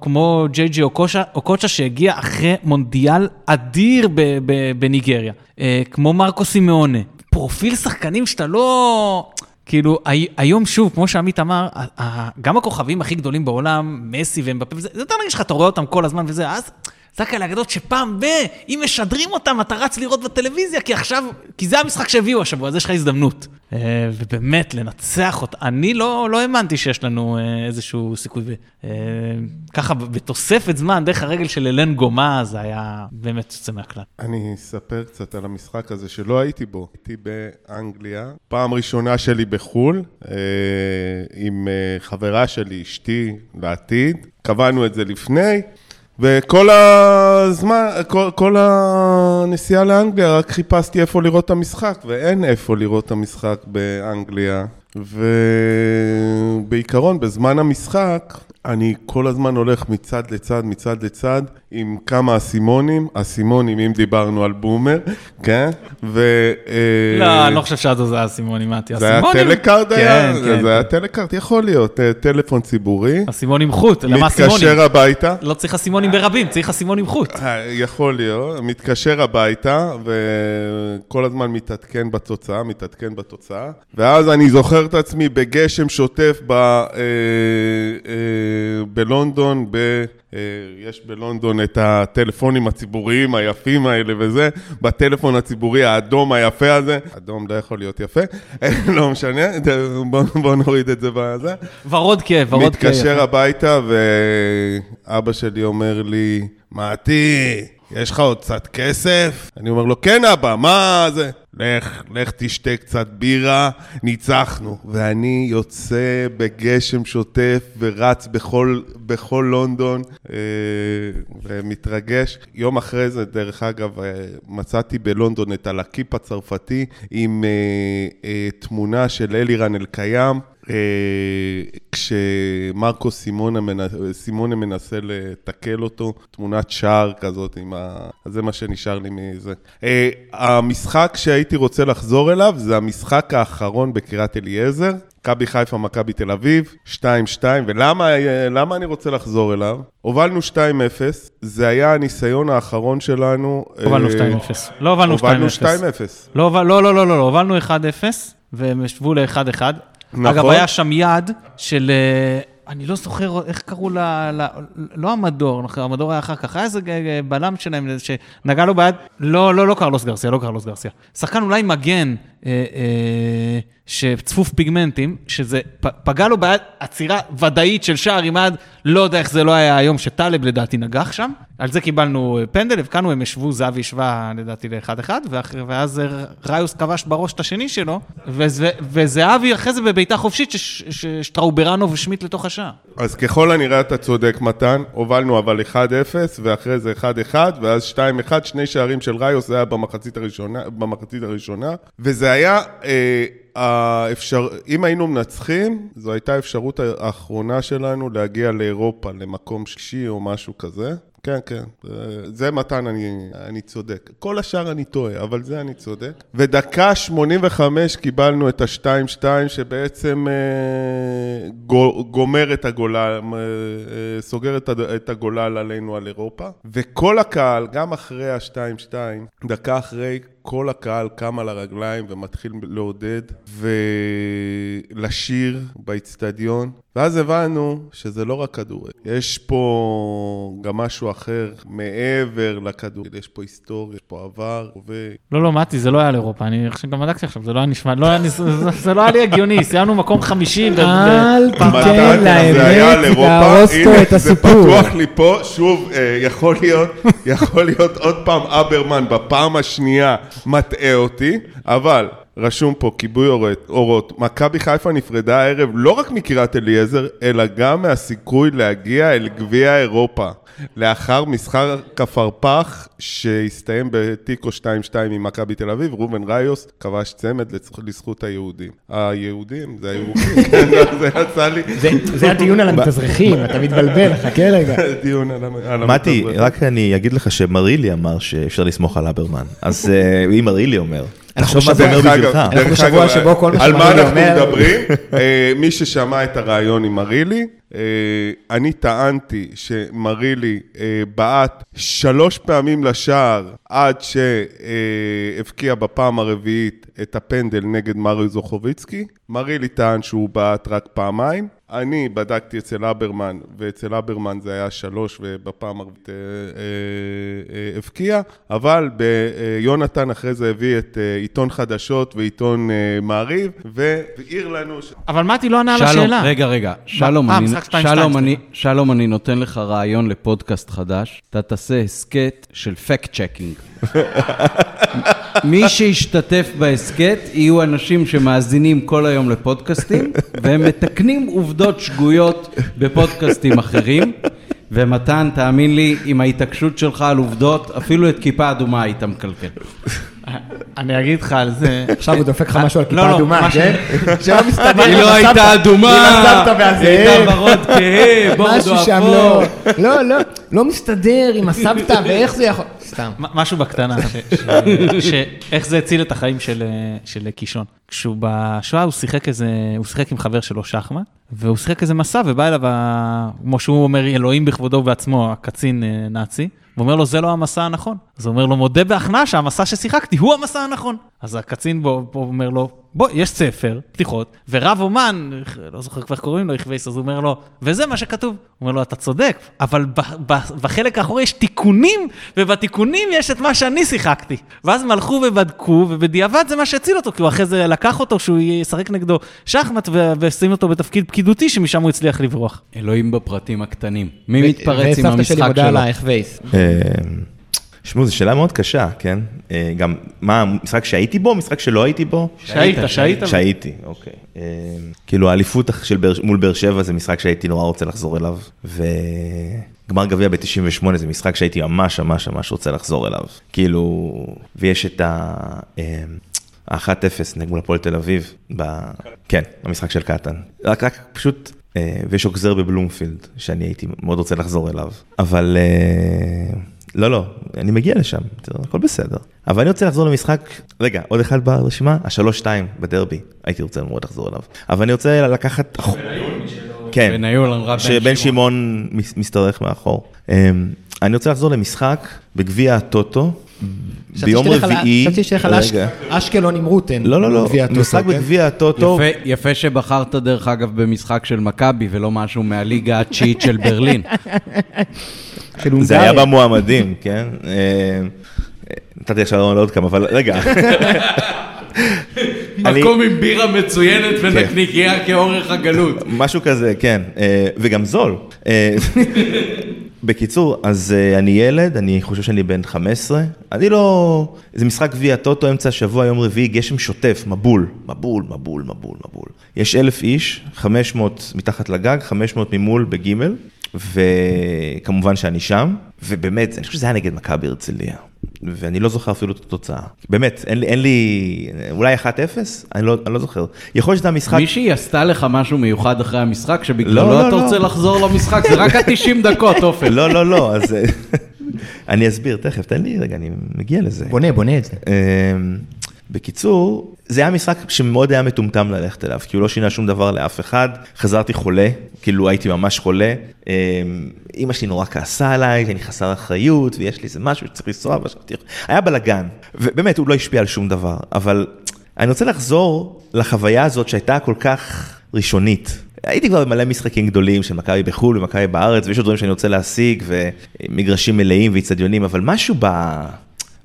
כמו ג'יי ג'י אוקוצ'ה שהגיע אחרי מונדיאל אדיר בניגריה, כמו מרקו סימאונה, פרופיל שחקנים שאתה לא... כאילו, היום שוב, כמו שעמית אמר, גם הכוכבים הכי גדולים בעולם, מסי ומבפה, זה יותר נגיד שאתה רואה אותם כל הזמן וזה, אז... זה כאלה אגדות שפעם אם משדרים אותם, אתה רץ לראות בטלוויזיה, כי עכשיו, כי זה המשחק שהביאו השבוע, אז יש לך הזדמנות. ובאמת, לנצח אותה, אני לא האמנתי שיש לנו איזשהו סיכוי. ככה, בתוספת זמן, דרך הרגל של אלן גומה, זה היה באמת יוצא מהכלל. אני אספר קצת על המשחק הזה שלא הייתי בו. הייתי באנגליה, פעם ראשונה שלי בחול, עם חברה שלי, אשתי, לעתיד. קבענו את זה לפני, וכל הזמן, כל הנסיעה לאנגליה, רק חיפשתי איפה לראות את המשחק, ואין איפה לראות את המשחק באנגליה. ובעיקרון, בזמן המשחק, אני כל הזמן הולך מצד לצד, מצד לצד, עם כמה אסימונים, אם דיברנו על בומר, כן? לא, אני לא חושב שעד זה אסימונים, מעטי. זה היה טלקארד היה? זה היה טלקארד, יכול להיות, טלפון ציבורי. אסימונים חוט, למה אסימונים? מתקשר הביתה. לא צריך אסימונים ברבים, צריך אסימונים חוט. יכול להיות, מתקשר הביתה, וכל הזמן מתעדכן בתוצאה, ואז אני זוכר את עצמי בגשם שוטף בלונדון, יש בלונדון את הטלפונים הציבוריים היפים האלה וזה, בטלפון הציבורי האדום היפה הזה, אדום לא יכול להיות יפה, לא משנה, בוא נוריד את זה בזה. ורוד מתקשר הביתה ואבא שלי אומר לי, מעטי, יש לך עוד קצת כסף? אני אומר לו, כן אבא, מה זה? לך תשתה קצת בירה, ניצחנו. ואני יוצא בגשם שוטף ורץ בכל לונדון ומתרגש. יום אחרי זה, דרך אגב, מצאתי בלונדון את הלקיפ הצרפתי עם תמונה של אלירן אלקיים, כשמרקו סימונה מנסה לתקל אותו, תמונת שער כזאת, זה מה שנשאר לי מזה. המשחק שהייתי רוצה לחזור אליו, זה המשחק האחרון בקריית אליעזר, מכבי חיפה, מכבי תל אביב, 2-2, ולמה אני רוצה לחזור אליו? הובלנו 2-0, זה היה הניסיון האחרון שלנו. הובלנו 2-0. לא הובלנו 2-0. לא, הובלנו 1-0, והם ישבו ל-1-1. אגב, היה שם יד של, אני לא זוכר איך קראו לה, לא המדור היה אחר כך, היה איזה בלם שלהם שנגע לו ביד, לא קרלוס גרסיה, שחקן אולי מגן שצפוף פיגמנטים, שזה פגע לו ביד, עצירה ודאית של שער עם עד, לא יודע איך זה לא היה היום שטלב לדעתי נגח שם, על זה קיבלנו פנדל, וכאן הם ישבו, זהבי ישבה לדעתי ל1-1, ואז ראיוס כבש בראש את השני שלו, וזהבי אחרי זה בביתה חופשית, שטראוברנו ושמיט לתוך השער. אז ככל הנראה אתה צודק מתן, הובלנו אבל 1-0, ואחרי זה 1-1, ואז 2-1, שני שערים של ראיוס, זה היה במחצית הראשונה, וזה היה... אם היינו מנצחים, זו הייתה האפשרות האחרונה שלנו להגיע לאירופה, למקום שלישי או משהו כזה. כן, זה מתן, אני צודק. כל השאר אני טועה, אבל זה אני צודק. ודקה 85 קיבלנו את ה-2-2, שבעצם גומר את הגולל, סוגר את הגולל עלינו על אירופה. וכל הקהל, גם אחרי ה-2-2, דקה אחרי, כל הקהל קם על הרגליים ומתחיל לעודד ולשיר באצטדיון. ואז הבנו שזה לא רק כדורגל. יש פה גם משהו אחר מעבר לכדורגל. יש פה היסטוריה, יש פה עבר, לא, מתי, זה לא היה לאירופה. אני חושב גם מדקתי עכשיו, זה לא היה נשמע, זה לא היה לי הגיוני. סיימנו מקום 50. אל תיתן לאמת, להרוס פה את הסיפור. זה פתוח לי פה, שוב, יכול להיות עוד פעם אברמן, בפעם השנייה מטעה אותי, אבל... רשום פה, כיבוי אורות, מכבי חיפה נפרדה הערב לא רק מקריית אליעזר, אלא גם מהסיכוי להגיע אל גביע אירופה, לאחר משחק כפרפח שהסתיים בתיקו 2-2 עם מכבי תל אביב, רובן ראיוס כבש צמד לזכות היהודים. היהודים, זה היהודים, זה יצא לי. זה הדיון על המתזרחים, אתה מתבלבל, חכה רגע. זה דיון על המתזרחים. מתי, רק אני אגיד לך שמרילי אמר שאפשר לסמוך על אברמן, אז אם מרילי אומר... אנחנו בשבוע שבו כל מה שמרילי אומר... על מה אנחנו מדברים? מי ששמע את הרעיון עם מרילי, אני טענתי שמרילי בעט 3 פעמים לשער עד שהפקיע בפעם הרביעית את הפנדל נגד מריו זוכוביצקי. מרילי טען שהוא בעט רק 2 פעמים. אני בדקתי אצל אברמן, ואצל אברמן זה היה 3 ובפעם הרביעית הפקיע, אבל יונתן אחרי זה הביא את עיתון חדשות ועיתון מעריב, והעיר לנו... אבל מתי לא ענה על השאלה. רגע, שלום, אני נותן לך רעיון לפודקאסט חדש, אתה תעשה הסקט של פקט צ'קינג. מי שישתתף בהסקט יהיו אנשים שמאזינים כל היום לפודקאסטים, והם מתקנים עובדות שגויות בפודקאסטים אחרים, ומתן, תאמין לי, עם ההתעקשות שלך על עובדות, אפילו את כיפה אדומה היית מקלקל. אני אגיד לך על זה. עכשיו הוא דופק לך משהו על כיפה אדומה, כן? היא לא הייתה אדומה, היא הייתה ברוד כהה, משהו שם לא מסתדר עם הסבתא, ואיך זה יכול... סתם. משהו בקטנה, איך זה הציל את החיים של קישון. כשהוא בשואה, הוא שיחק עם חבר שלו שחמט, והוא שיחק איזה מסע, ובא אליו, כמו שהוא אומר, אלוהים בכבודו ובעצמו, הקצין נאצי, ואומר לו, זה לא המסע הנכון. אז הוא אומר לו, מודה בהכנעה שהמסע ששיחקתי הוא המסע הנכון. אז הקצין בו אומר לו, בוא, יש ספר, פתיחות, ורב אומן, לא זוכר כבר קוראים לו, יחוויס, אז הוא אומר לו, וזה מה שכתוב. הוא אומר לו, אתה צודק, אבל בחלק האחורי יש תיקונים, ובתיקונים יש את מה שאני שיחקתי. ואז הם הלכו ובדקו, ובדיעבד זה מה שהציל אותו, כי הוא אחרי זה לקח אותו, שהוא ישחק נגדו שחמט, ושים אותו בתפקיד פקידותי, שמשם הוא הצליח לברוח. אלוהים בפרטים הקטנים. מי מתפרץ עם המשחק שלו? שמעו, זו שאלה מאוד קשה, כן? גם, מה, משחק שהייתי בו, משחק שלא הייתי בו? שהיית. שהייתי, אוקיי. כאילו, האליפות מול באר שבע זה משחק שהייתי נורא רוצה לחזור אליו, וגמר גביע ב-98 זה משחק שהייתי ממש רוצה לחזור אליו. כאילו, ויש את ה-1-0 נגד מול הפועל תל אביב, כן, המשחק של קטן. רק פשוט... ויש עוקזר בבלומפילד, שאני הייתי מאוד רוצה לחזור אליו. אבל לא, אני מגיע לשם, הכל בסדר. אבל אני רוצה לחזור למשחק, רגע, עוד אחד ברשימה, 3-2 בדרבי, הייתי רוצה מאוד לחזור אליו. אבל אני רוצה לקחת... בניון, שבן שמעון מסתרך מאחור. אני רוצה לחזור למשחק בגביע הטוטו, ביום רביעי... חשבתי שתלך על אשקלון עם רוטן. לא, משחק בגביע הטוטו. יפה שבחרת דרך אגב במשחק של מכבי, ולא משהו מהליגה התשיעית של ברלין. זה היה במועמדים, כן? נתתי עכשיו לעוד כמה, אבל רגע. מקום עם בירה מצוינת ונקניקיה כאורך הגלות. משהו כזה, כן. וגם זול. בקיצור, אז אני ילד, אני חושב שאני בן 15, אני לא... זה משחק גביע טוטו, אמצע השבוע, יום רביעי, גשם שוטף, מבול. יש 1,000 איש, 500 מתחת לגג, 500 ממול בגימל, וכמובן שאני שם, ובאמת, אני חושב שזה היה נגד מכבי הרצליה, ואני לא זוכר אפילו את התוצאה. באמת, אין לי אולי 1-0? אני לא זוכר. יכול להיות שזה המשחק... מישהי עשתה לך משהו מיוחד אחרי המשחק, שבגללו אתה רוצה לחזור למשחק, זה רק 90 דקות, אופן. לא, אז... אני אסביר תכף, תן לי רגע, אני מגיע לזה. בונה את זה. בקיצור, זה היה משחק שמאוד היה מטומטם ללכת אליו, כי הוא לא שינה שום דבר לאף אחד, חזרתי חולה, כאילו הייתי ממש חולה, אמא שלי נורא כעסה עליי, אני חסר אחריות, ויש לי איזה משהו שצריך לנסוע, היה בלגן, ובאמת הוא לא השפיע על שום דבר, אבל אני רוצה לחזור לחוויה הזאת שהייתה כל כך ראשונית, הייתי כבר במלא משחקים גדולים של מכבי בחול ומכבי בארץ, ויש עוד דברים שאני רוצה להשיג, ומגרשים מלאים ואיצטדיונים, אבל משהו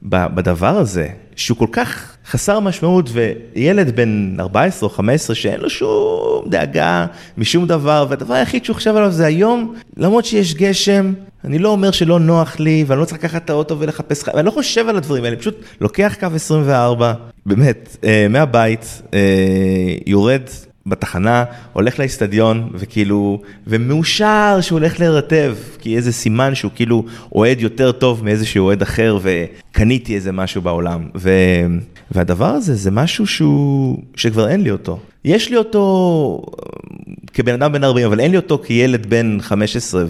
בדבר הזה, שהוא כל כך חסר משמעות, וילד בן 14 או 15 שאין לו שום דאגה משום דבר, והדבר היחיד שהוא חשב עליו זה היום, למרות שיש גשם, אני לא אומר שלא נוח לי, ואני לא צריך לקחת את האוטו ולחפש, ואני לא חושב על הדברים האלה, פשוט לוקח קו 24, באמת, מהבית, יורד בתחנה, הולך לאסטדיון, וכאילו, ומאושר שהוא הולך להירטב, כי איזה סימן שהוא כאילו אוהד יותר טוב מאיזשהו אוהד אחר, וקניתי איזה משהו בעולם. והדבר הזה זה משהו שכבר אין לי אותו. יש לי אותו כבן אדם בן 40, אבל אין לי אותו כילד בן 15,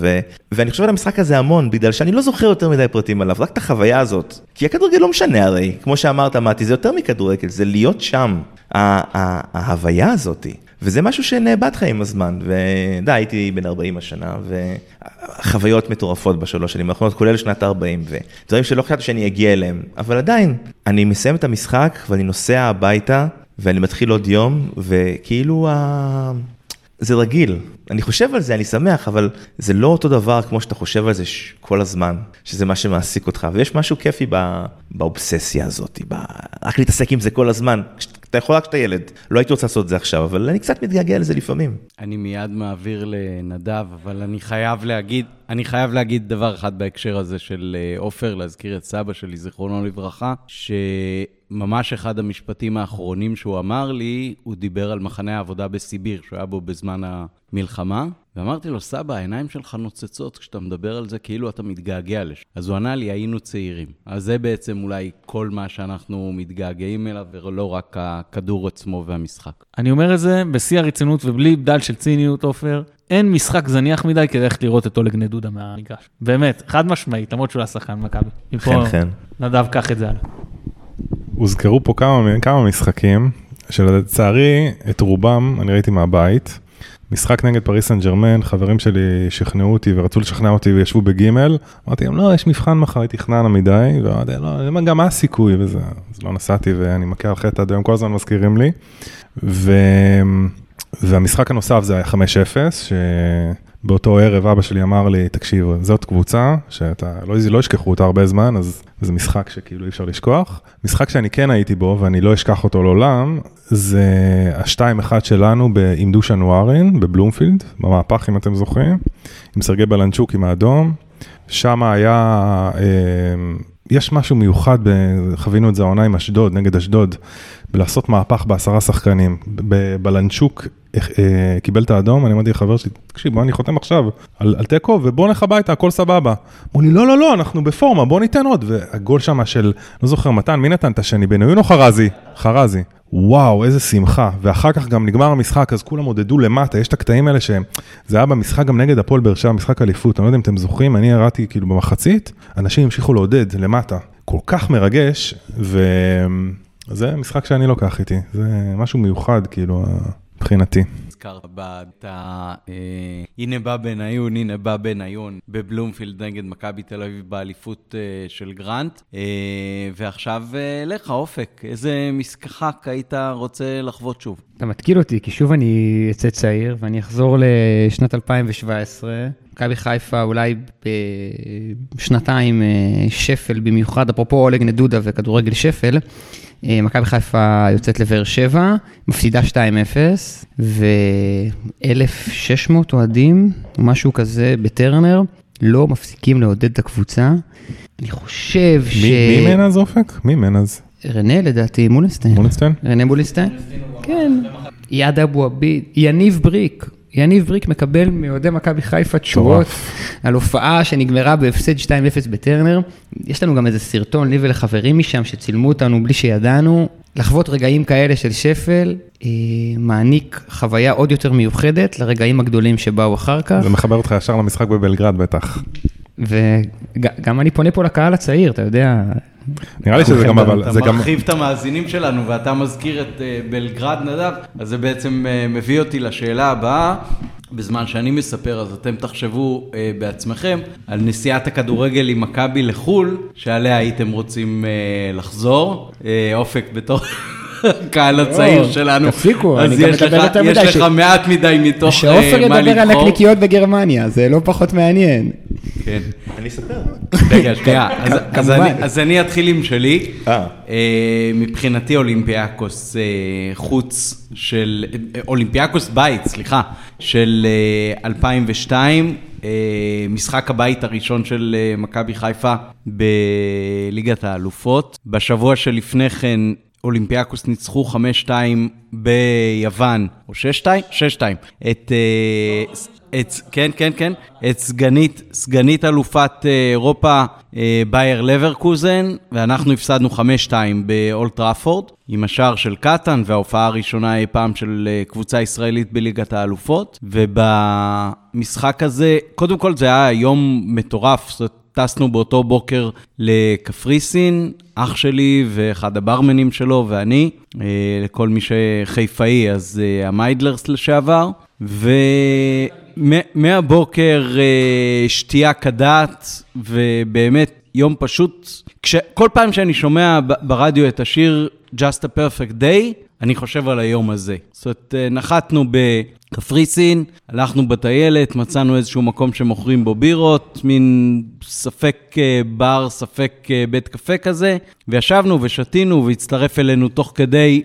ואני חושב על המשחק הזה המון, בגלל שאני לא זוכר יותר מדי פרטים עליו, רק את החוויה הזאת. כי הכדורגל לא משנה הרי, כמו שאמרת, אמרתי, זה יותר מכדורגל, זה להיות שם, ההוויה הזאת. וזה משהו שנאבד לך עם הזמן, ודע, הייתי בן 40 השנה, וחוויות מטורפות בשלוש שנים האחרונות, כולל שנת 40, ודברים שלא חשבתי שאני אגיע אליהם, אבל עדיין, אני מסיים את המשחק, ואני נוסע הביתה, ואני מתחיל עוד יום, וכאילו, זה רגיל. אני חושב על זה, אני שמח, אבל זה לא אותו דבר כמו שאתה חושב על זה כל הזמן, שזה מה שמעסיק אותך, ויש משהו כיפי באובססיה הזאת, רק להתעסק עם זה כל הזמן, אתה יכול רק שאתה ילד, לא הייתי רוצה לעשות את זה עכשיו, אבל אני קצת מתגעגע לזה לפעמים. אני מיד מעביר לנדב, אבל אני חייב להגיד דבר אחד בהקשר הזה של אופר, להזכיר את סבא שלי, זיכרונו לברכה, שממש אחד המשפטים האחרונים שהוא אמר לי, הוא דיבר על מחנה העבודה בסיביר, שהוא היה בו בזמן המלחמה, ואמרתי לו, סבא, העיניים שלך נוצצות כשאתה מדבר על זה, כאילו אתה מתגעגע לשם. אז הוא ענה לי, היינו צעירים. אז זה בעצם אולי כל מה שאנחנו מתגעגעים אליו, ולא רק הכדור עצמו והמשחק. אני אומר את זה בשיא הרצינות ובלי בדל של ציניות, אופר. אין משחק זניח מדי כדי לראות את אולג נדודה מהמגרש. באמת, חד משמעית, למרות שהוא השחקן מכבי. כן. נדב, קח את זה הלאה. הוזכרו פה כמה משחקים, שלצערי, את רובם אני ראיתי מהבית. משחק נגד פריס סן ג'רמן, חברים שלי שכנעו אותי ורצו לשכנע אותי וישבו בגימל, אמרתי להם, לא, יש מבחן מחר, הייתי חננה מדי, גם מה הסיכוי וזה, אז לא נסעתי ואני מכה על חטא, עד היום כל הזמן מזכירים לי, והמשחק הנוסף זה היה 5-0, שבאותו ערב אבא שלי אמר לי, תקשיב, זאת קבוצה, שאתה לא ישכחו אותה הרבה זמן, אז זה משחק שכאילו אי אפשר לשכוח. משחק שאני כן הייתי בו, ואני לא אשכח אותו לעולם, זה ה-2-1 שלנו בעמדוש הנוארין, בבלומפילד, במהפך אם אתם זוכרים, עם סרגי בלנצ'וק עם האדום, שם היה... יש משהו מיוחד, חווינו את זה העונה עם אשדוד, נגד אשדוד, לעשות מהפך ב10 שחקנים. בלנצ'וק קיבל את האדום, אני אמרתי לחבר שלי, תקשיב, בוא אני חותם עכשיו על תיקו, ובוא נלך הביתה, הכל סבבה. אמרו לי, לא, לא, לא, אנחנו בפורמה, בוא ניתן עוד. והגול שם של, לא זוכר, מתן, מי נתן את השני? בניון או חרזי? חרזי. וואו, איזה שמחה. ואחר כך גם נגמר המשחק, אז כולם עודדו למטה. יש את הקטעים האלה שהם... זה היה במשחק גם נגד הפועל באר שבע, משחק אליפות. אני לא יודע אם אתם זוכרים, אני הראתי כאילו במחצית, אנשים המשיכו לעודד למטה. כל כך מרגש, וזה משחק שאני לוקח איתי. זה משהו מיוחד, כאילו, מבחינתי. הנה בא בניון, הנה בא בניון בבלומפילד נגד מכבי תל אביב באליפות של גרנט, ועכשיו לך אופק, איזה משחק היית רוצה לחוות שוב? אתה מתקיל אותי, כי שוב אני אצא צעיר ואני אחזור לשנת 2017, מכבי חיפה אולי בשנתיים שפל במיוחד, אפרופו אולג נדודה וכדורגל שפל, מכבי חיפה יוצאת לבאר שבע, מפסידה 2-0, ו-1,600 אוהדים, משהו כזה בטרנר, לא מפסיקים לעודד את הקבוצה. אני חושב מי מנז אופק? מי מנז? רנה לדעתי, מולסטיין. מולסטיין? רנה מולסטיין? כן. יד אבו עביד, יניב בריק. יניב בריק מקבל מאוהדי מכבי חיפה תשובות על הופעה שנגמרה בהפסד 2-0 בטרנר. יש לנו גם איזה סרטון לי ולחברים משם שצילמו אותנו בלי שידענו. לחוות רגעים כאלה של שפל מעניק חוויה עוד יותר מיוחדת לרגעים הגדולים שבאו אחר כך. זה מחבר אותך ישר למשחק בבלגרד בטח. וגם אני פונה פה לקהל הצעיר, אתה יודע... נראה לי שזה גם אבל... אתה מרחיב את המאזינים שלנו, ואתה מזכיר את בלגרד נדב, אז זה בעצם מביא אותי לשאלה הבאה, בזמן שאני מספר, אז אתם תחשבו בעצמכם, על נסיעת הכדורגל עם מכבי לחול, שעליה הייתם רוצים לחזור, אופק בתור... הקהל הצעיר שלנו. תפסיקו, אני גם מדבר יותר מדי. אז יש לך מעט מדי מתוך מה לבחור. שאופר ידבר על הקניקיות בגרמניה, זה לא פחות מעניין. כן. אני אספר. רגע, שנייה. אז אני אתחיל עם שלי. מבחינתי אולימפיאקוס חוץ של... אולימפיאקוס בית, סליחה. של 2002. משחק הבית הראשון של מכבי חיפה בליגת האלופות. בשבוע שלפני כן אולימפיאקוס ניצחו 5-2 ביוון, או 6-2 את סגנית אלופת אירופה באייר לברקוזן, ואנחנו הפסדנו 5-2 באולד טראפורד, עם השער של קטן וההופעה הראשונה אי פעם של קבוצה ישראלית בליגת האלופות. ובמשחק הזה, קודם כל זה היה יום מטורף, זאת טסנו באותו בוקר לקפריסין, אח שלי ואחד הברמנים שלו ואני, לכל מי שחיפאי, אז המיידלרס לשעבר, ומהבוקר שתייה כדעת, ובאמת יום פשוט, כל פעם שאני שומע ברדיו את השיר Just a Perfect Day, אני חושב על היום הזה. זאת אומרת, נחתנו בכפריסין, הלכנו בטיילת, מצאנו איזשהו מקום שמוכרים בו בירות, מין ספק בר, ספק בית קפה כזה, וישבנו ושתינו, והצטרף אלינו תוך כדי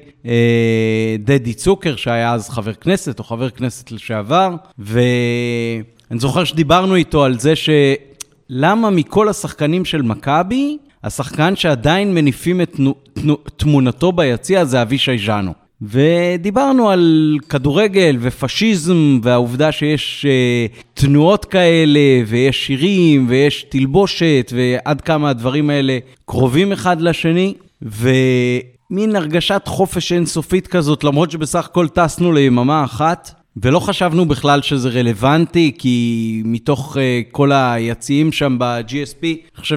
דדי צוקר, שהיה אז חבר כנסת, או חבר כנסת לשעבר, ואני זוכר שדיברנו איתו על זה שלמה מכל השחקנים של מכבי, השחקן שעדיין מניפים את תמונתו ביציע זה אבישי ז'אנו. ודיברנו על כדורגל ופשיזם והעובדה שיש תנועות כאלה ויש שירים ויש תלבושת ועד כמה הדברים האלה קרובים אחד לשני. ומין הרגשת חופש אינסופית כזאת, למרות שבסך הכל טסנו ליממה אחת. ולא חשבנו בכלל שזה רלוונטי, כי מתוך כל היציעים שם ב-GSP, אני חושב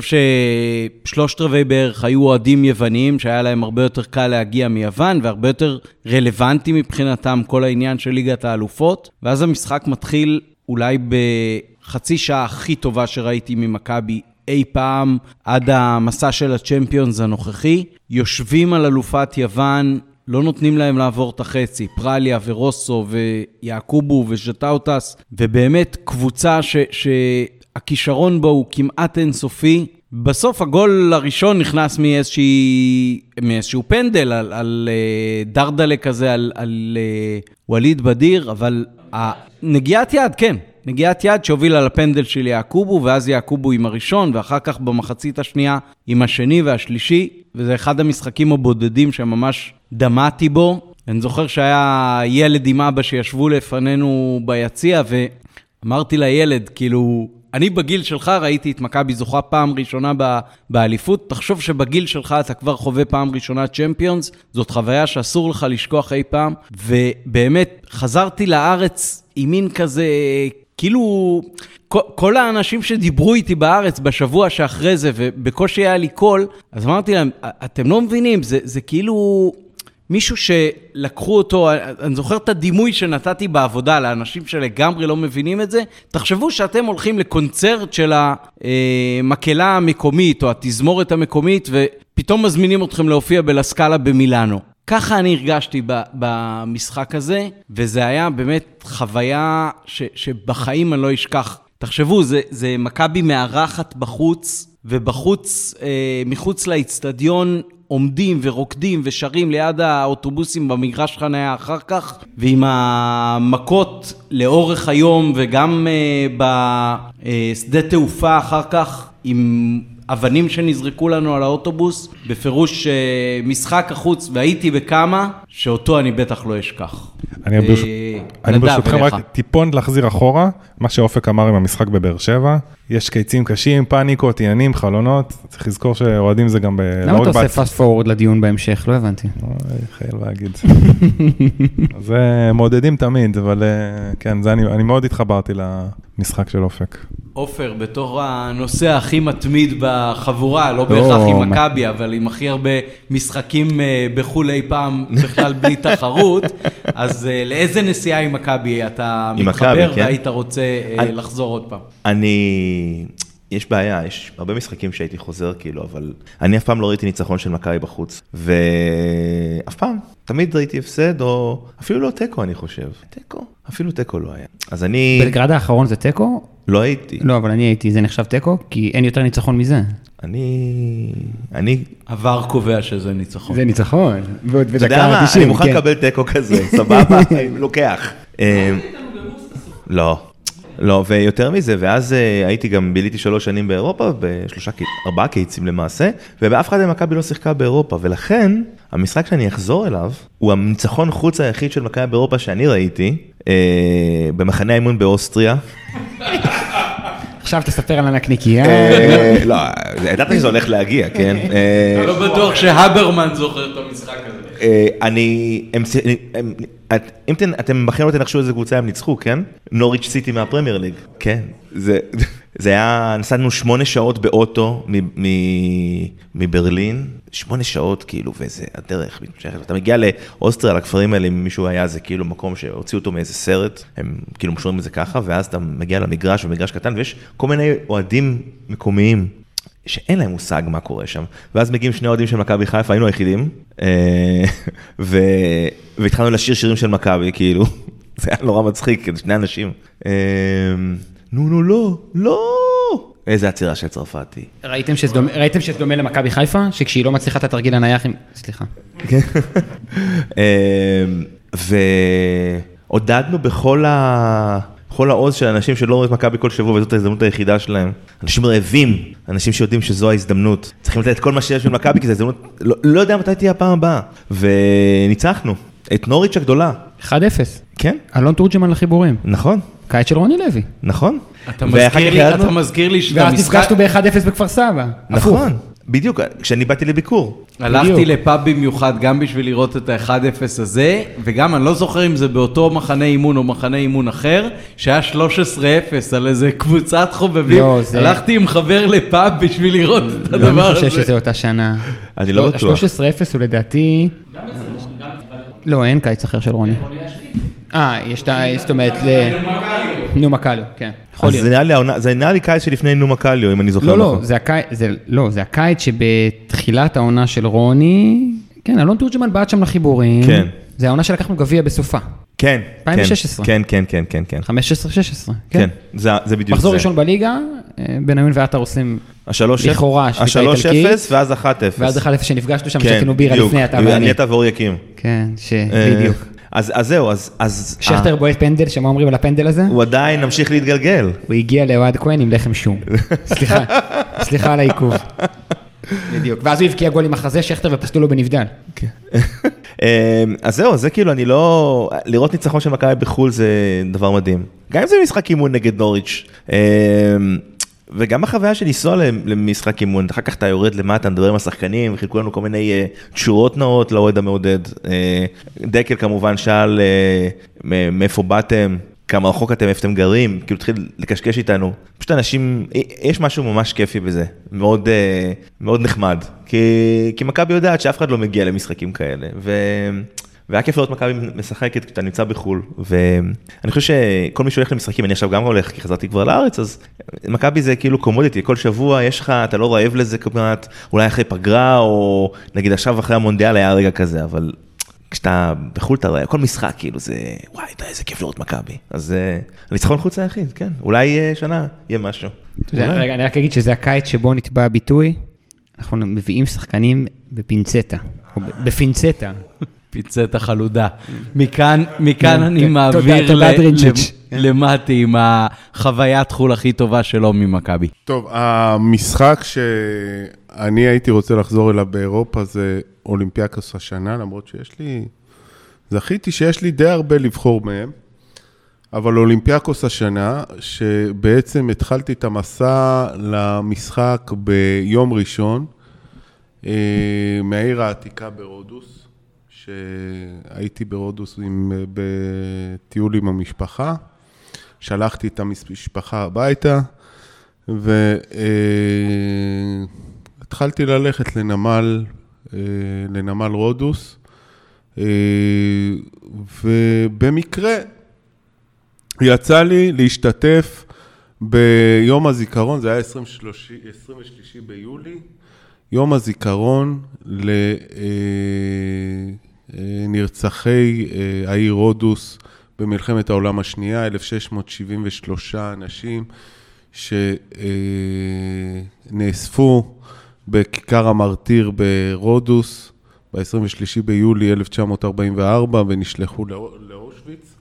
ששלושת רבעי בערך היו אוהדים יווניים, שהיה להם הרבה יותר קל להגיע מיוון, והרבה יותר רלוונטי מבחינתם כל העניין של ליגת האלופות, ואז המשחק מתחיל אולי בחצי שעה הכי טובה שראיתי ממכבי, אי פעם עד המסע של הצ'מפיונס הנוכחי, יושבים על אלופת יוון, לא נותנים להם לעבור את החצי, פרליה ורוסו ויעקובו ושטאוטס, ובאמת קבוצה שהכישרון בו הוא כמעט אינסופי. בסוף הגול הראשון נכנס מאיזשהו פנדל על דרדלה כזה, על וליד בדיר, אבל נגיעת יד, כן. נגיעת יד שהובילה לפנדל של יעקובו, ואז יעקובו עם הראשון, ואחר כך במחצית השנייה עם השני והשלישי, וזה אחד המשחקים הבודדים שממש דמעתי בו. אני זוכר שהיה ילד עם אבא שישבו לפנינו ביציע, ואמרתי לילד, כאילו, אני בגיל שלך ראיתי את מכבי זוכה פעם ראשונה באליפות, תחשוב שבגיל שלך אתה כבר חווה פעם ראשונה צ'מפיונס, זאת חוויה שאסור לך לשכוח אי פעם, ובאמת חזרתי לארץ עם מין כזה... כאילו, כל האנשים שדיברו איתי בארץ בשבוע שאחרי זה, ובקושי היה לי קול, אז אמרתי להם, אתם לא מבינים, זה כאילו מישהו שלקחו אותו, אני זוכר את הדימוי שנתתי בעבודה, לאנשים שלגמרי לא מבינים את זה, תחשבו שאתם הולכים לקונצרט של המקהלה המקומית, או התזמורת המקומית, ופתאום מזמינים אתכם להופיע בלסקאלה במילאנו. ככה אני הרגשתי במשחק הזה, וזה היה באמת חוויה שבחיים אני לא אשכח. תחשבו, זה מכבי מארחת בחוץ, ובחוץ, מחוץ לאצטדיון, עומדים ורוקדים ושרים ליד האוטובוסים במגרש חניה אחר כך, ועם המכות לאורך היום, וגם בשדה תעופה אחר כך, עם... אבנים שנזרקו לנו על האוטובוס, בפירוש משחק החוץ, והייתי בכמה, שאותו אני בטח לא אשכח. אני ברשותכם רק טיפון להחזיר אחורה, מה שאופק אמר עם המשחק בבאר שבע, יש קיצים קשים, פאניקות, עניינים, חלונות, צריך לזכור שאוהדים זה גם... למה אתה עושה פאסט פורוורד לדיון בהמשך? לא הבנתי. חייל להגיד. זה מעודדים תמיד, אבל כן, אני מאוד התחברתי למשחק של אופק. אופר, בתור הנושא הכי מתמיד בחבורה, לא בהכרח עם מכבי, אבל עם הכי הרבה משחקים בחו"ל אי פעם, בכלל בלי תחרות, אז לאיזה נסיעה עם מכבי אתה מתחבר, והיית רוצה לחזור עוד פעם? אני יש בעיה, יש הרבה משחקים שהייתי חוזר כאילו, אבל אני אף פעם לא ראיתי ניצחון של מכבי בחוץ, ואף פעם, תמיד ראיתי הפסד, או אפילו לא טקו אני חושב. טקו? אפילו טקו לא היה. אז אני... בלגרד האחרון זה טקו? לא הייתי. לא, אבל אני הייתי, זה נחשב טקו, כי אין יותר ניצחון מזה. אני... עבר קובע שזה ניצחון. זה ניצחון. אתה יודע מה, אני מוכן לקבל טקו כזה, סבבה, לוקח. לא. לא, ויותר מזה, ואז הייתי גם, ביליתי 3 שנים באירופה, ב4 קיצים למעשה, ובאף אחד המכבי לא שיחקה באירופה, ולכן, המשחק שאני אחזור אליו, הוא הניצחון חוץ היחיד של מכבי באירופה שאני ראיתי, במחנה האימון באוסטריה. עכשיו תספר על הנקניקיה. לא, ידעתי שזה הולך להגיע, כן? אני לא בטוח שהברמן זוכר את המשחק הזה. אם אתם בחיים לא תנחשו איזה קבוצה הם ניצחו, כן? נוריץ' סיטי מהפרמייר ליג. כן, זה היה, נסענו 8 שעות באוטו מברלין, 8 שעות כאילו, וזה הדרך מתמשכת. אתה מגיע לאוסטריה, לכפרים האלה, אם מישהו היה, זה כאילו מקום שהוציאו אותו מאיזה סרט, הם כאילו משוררים מזה ככה, ואז אתה מגיע למגרש, ומגרש קטן, ויש כל מיני אוהדים מקומיים, שאין להם מושג מה קורה שם. ואז מגיעים 2 אוהדים של מכבי חיפה, היינו היחידים, והתחלנו לשיר שירים של מכבי, כאילו, זה היה נורא מצחיק, 2 אנשים. נו, נו, לא, לא. איזה עצירה שצרפתי. ראיתם שזה דומה למכבי חיפה? שכשהיא לא מצליחה את התרגיל הנייח עם... סליחה. ועודדנו בכל ה... כל העוז של אנשים שלא רואים את מכבי כל שבוע, וזאת ההזדמנות היחידה שלהם. אנשים רעבים, אנשים שיודעים שזו ההזדמנות. צריכים לתת את כל מה שיש של מכבי, כי זו הזדמנות, לא יודע מתי תהיה הפעם הבאה. וניצחנו, את נוריץ' הגדולה. 1-0. כן. אלון תורג'מן לחיבורים. נכון. קיץ של רוני לוי. נכון. אתה מזכיר לי שאתה... ואז נפגשנו ב-1-0 בכפר סבא. נכון. בדיוק, כשאני באתי לביקור. הלכתי לפאב במיוחד גם בשביל לראות את ה-1-0 הזה, וגם אני לא זוכר אם זה באותו מחנה אימון או מחנה אימון אחר, שהיה 13-0 על איזה קבוצת חובבים. הלכתי עם חבר לפאב בשביל לראות את הדבר הזה. לא, אני חושב שזה אותה שנה. אני לא בטוח. ה-13-0 הוא לדעתי... לא, אין קיץ אחר של רוני. יש את האסטומט ל... נומה קליו, כן. זה נראה לי קיץ שלפני נומה קליו, אם אני זוכר לך. לא, זה הקיץ שבתחילת העונה של רוני, כן, אלון תורג'מן בעד שם לחיבורים. כן. זה העונה שלקחנו גביע בסופה. כן. 2016. כן, כן, כן, כן, כן. 15-16. כן, זה בדיוק זה. מחזור ראשון בליגה, בניון ועטר עושים... לכאורה, שביתה איטלקית. ה-3-0 ואז 1-0. ואז 1-0 שנפגשנו שם, שתינו בירה לפני, אתה ואני. אני אתה ואורייקים. כן, שבדיוק. אז זהו, אז... שכתר בועט פנדל, שמה אומרים על הפנדל הזה? הוא עדיין נמשיך להתגלגל. הוא הגיע לאוהד כהן עם לחם שום. סליחה, סליחה על העיכוב. בדיוק. ואז הוא הבקיע גול עם החזה, שכתר ופסלו לו בנבדל. אז זהו, זה כאילו, אני לא... לראות ניצחון של מכבי בחול זה דבר מדהים. גם אם זה משחק אימון נגד נוריץ'. וגם החוויה של לנסוע למשחק אימון, אחר כך אתה יורד למטה, נדבר עם השחקנים, וחילקו לנו כל מיני תשורות נאות לאוהד המעודד. דקל כמובן שאל מאיפה באתם, כמה רחוק אתם, איפה אתם גרים, כאילו תתחיל לקשקש איתנו. פשוט אנשים, יש משהו ממש כיפי בזה, מאוד, מאוד נחמד, כי מכבי יודעת שאף אחד לא מגיע למשחקים כאלה, והיה כיף לראות מכבי משחקת, כי אתה נמצא בחול, ואני חושב שכל מי שהולך למשחקים, אני עכשיו גם הולך, כי חזרתי כבר לארץ, אז מכבי זה כאילו קומודיטי, כל שבוע יש לך, אתה לא רעב לזה כמעט, אולי אחרי פגרה, או נגיד עכשיו אחרי המונדיאל היה רגע כזה, אבל כשאתה בחול אתה רעב, כל משחק כאילו זה, וואי, איזה כיף לראות מכבי, אז הניצחון חוץ היחיד, כן, אולי שנה יהיה משהו. רגע, אני רק אגיד שזה הקיץ שבו נתבע הביטוי, אנחנו מביאים שחקנים בפינצטה, או בפינצטה. פיצת החלודה. מכאן אני מעביר למטי עם החוויית חול הכי טובה שלו ממכבי. טוב, המשחק שאני הייתי רוצה לחזור אליו באירופה זה אולימפיאקוס השנה, למרות שיש לי, זכיתי שיש לי די הרבה לבחור מהם, אבל אולימפיאקוס השנה, שבעצם התחלתי את המסע למשחק ביום ראשון, מהעיר העתיקה ברודוס, שהייתי ברודוס בטיול עם המשפחה, שלחתי את המשפחה הביתה, והתחלתי ללכת לנמל רודוס, ובמקרה יצא לי להשתתף ביום הזיכרון, זה היה 23 ביולי, יום הזיכרון לנרצחי העיר רודוס במלחמת העולם השנייה, 1673 אנשים שנאספו בכיכר המרטיר ברודוס, ב-23 ביולי 1944, ונשלחו לאושוויץ.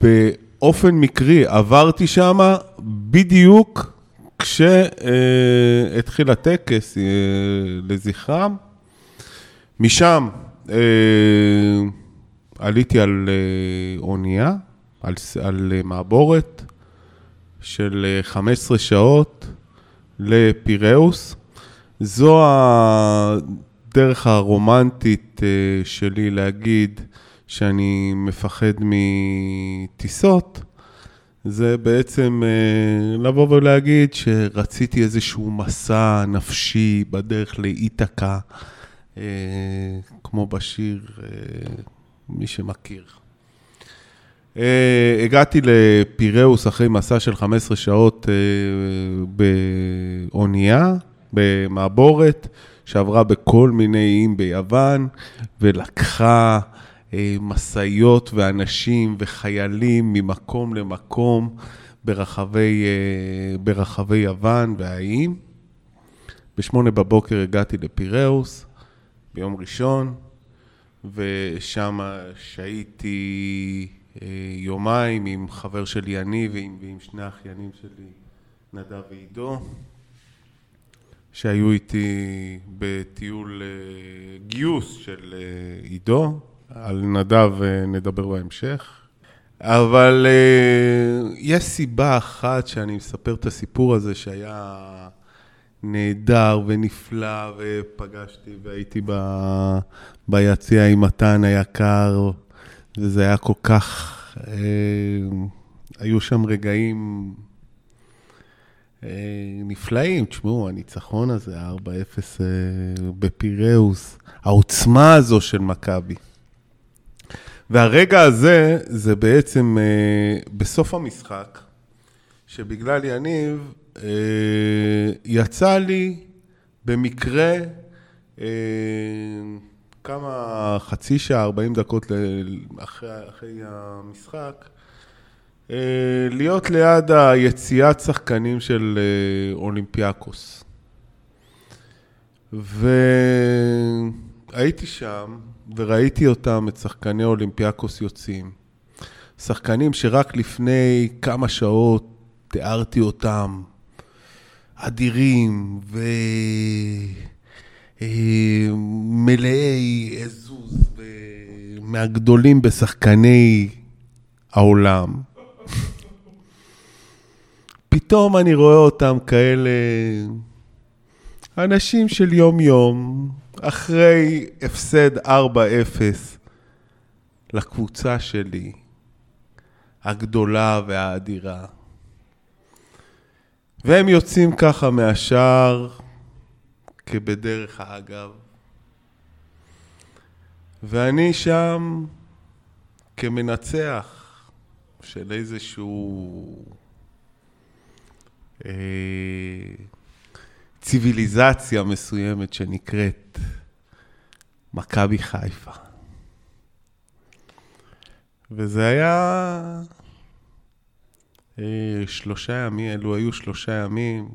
באופן מקרי, עברתי שם בדיוק כשהתחיל הטקס לזכרם. משם עליתי על אונייה, על מעבורת של 15 שעות לפיראוס. זו הדרך הרומנטית שלי להגיד שאני מפחד מטיסות, זה בעצם לבוא ולהגיד שרציתי איזשהו מסע נפשי בדרך לאיתקה, כמו בשיר, מי שמכיר. הגעתי לפיראוס אחרי מסע של 15 שעות באונייה, במעבורת, שעברה בכל מיני איים ביוון, ולקחה מסעיות ואנשים וחיילים ממקום למקום ברחבי יוון והאיים. ב-8 בבוקר הגעתי לפיראוס, ביום ראשון, ושם שהיתי יומיים עם חבר שלי אני ועם שני אחיינים שלי, נדב ועידו, שהיו איתי בטיול גיוס של עידו, על נדב נדבר בהמשך. אבל יש סיבה אחת שאני מספר את הסיפור הזה שהיה נהדר ונפלא, ופגשתי והייתי ביציאה עם מתן היקר, וזה היה כל כך, היו שם רגעים נפלאים. תשמעו, הניצחון הזה, 4-0 בפיראוס, העוצמה הזו של מכבי. והרגע הזה, זה בעצם בסוף המשחק, שבגלל יניב, יצא לי במקרה כמה חצי שעה, 40 דקות אחרי המשחק, להיות ליד היציאת שחקנים של אולימפיאקוס. והייתי שם וראיתי אותם, את שחקני אולימפיאקוס יוצאים. שחקנים שרק לפני כמה שעות תיארתי אותם, אדירים ומלאי עזוז ומהגדולים בשחקני העולם. פתאום אני רואה אותם כאלה אנשים של יום יום, אחרי הפסד 4-0 לקבוצה שלי, הגדולה והאדירה. והם יוצאים ככה מהשאר, כבדרך האגב. ואני שם כמנצח של איזשהו ציוויליזציה מסוימת שנקראת מכבי חיפה. וזה היה שלושה ימים, אלו היו שלושה ימים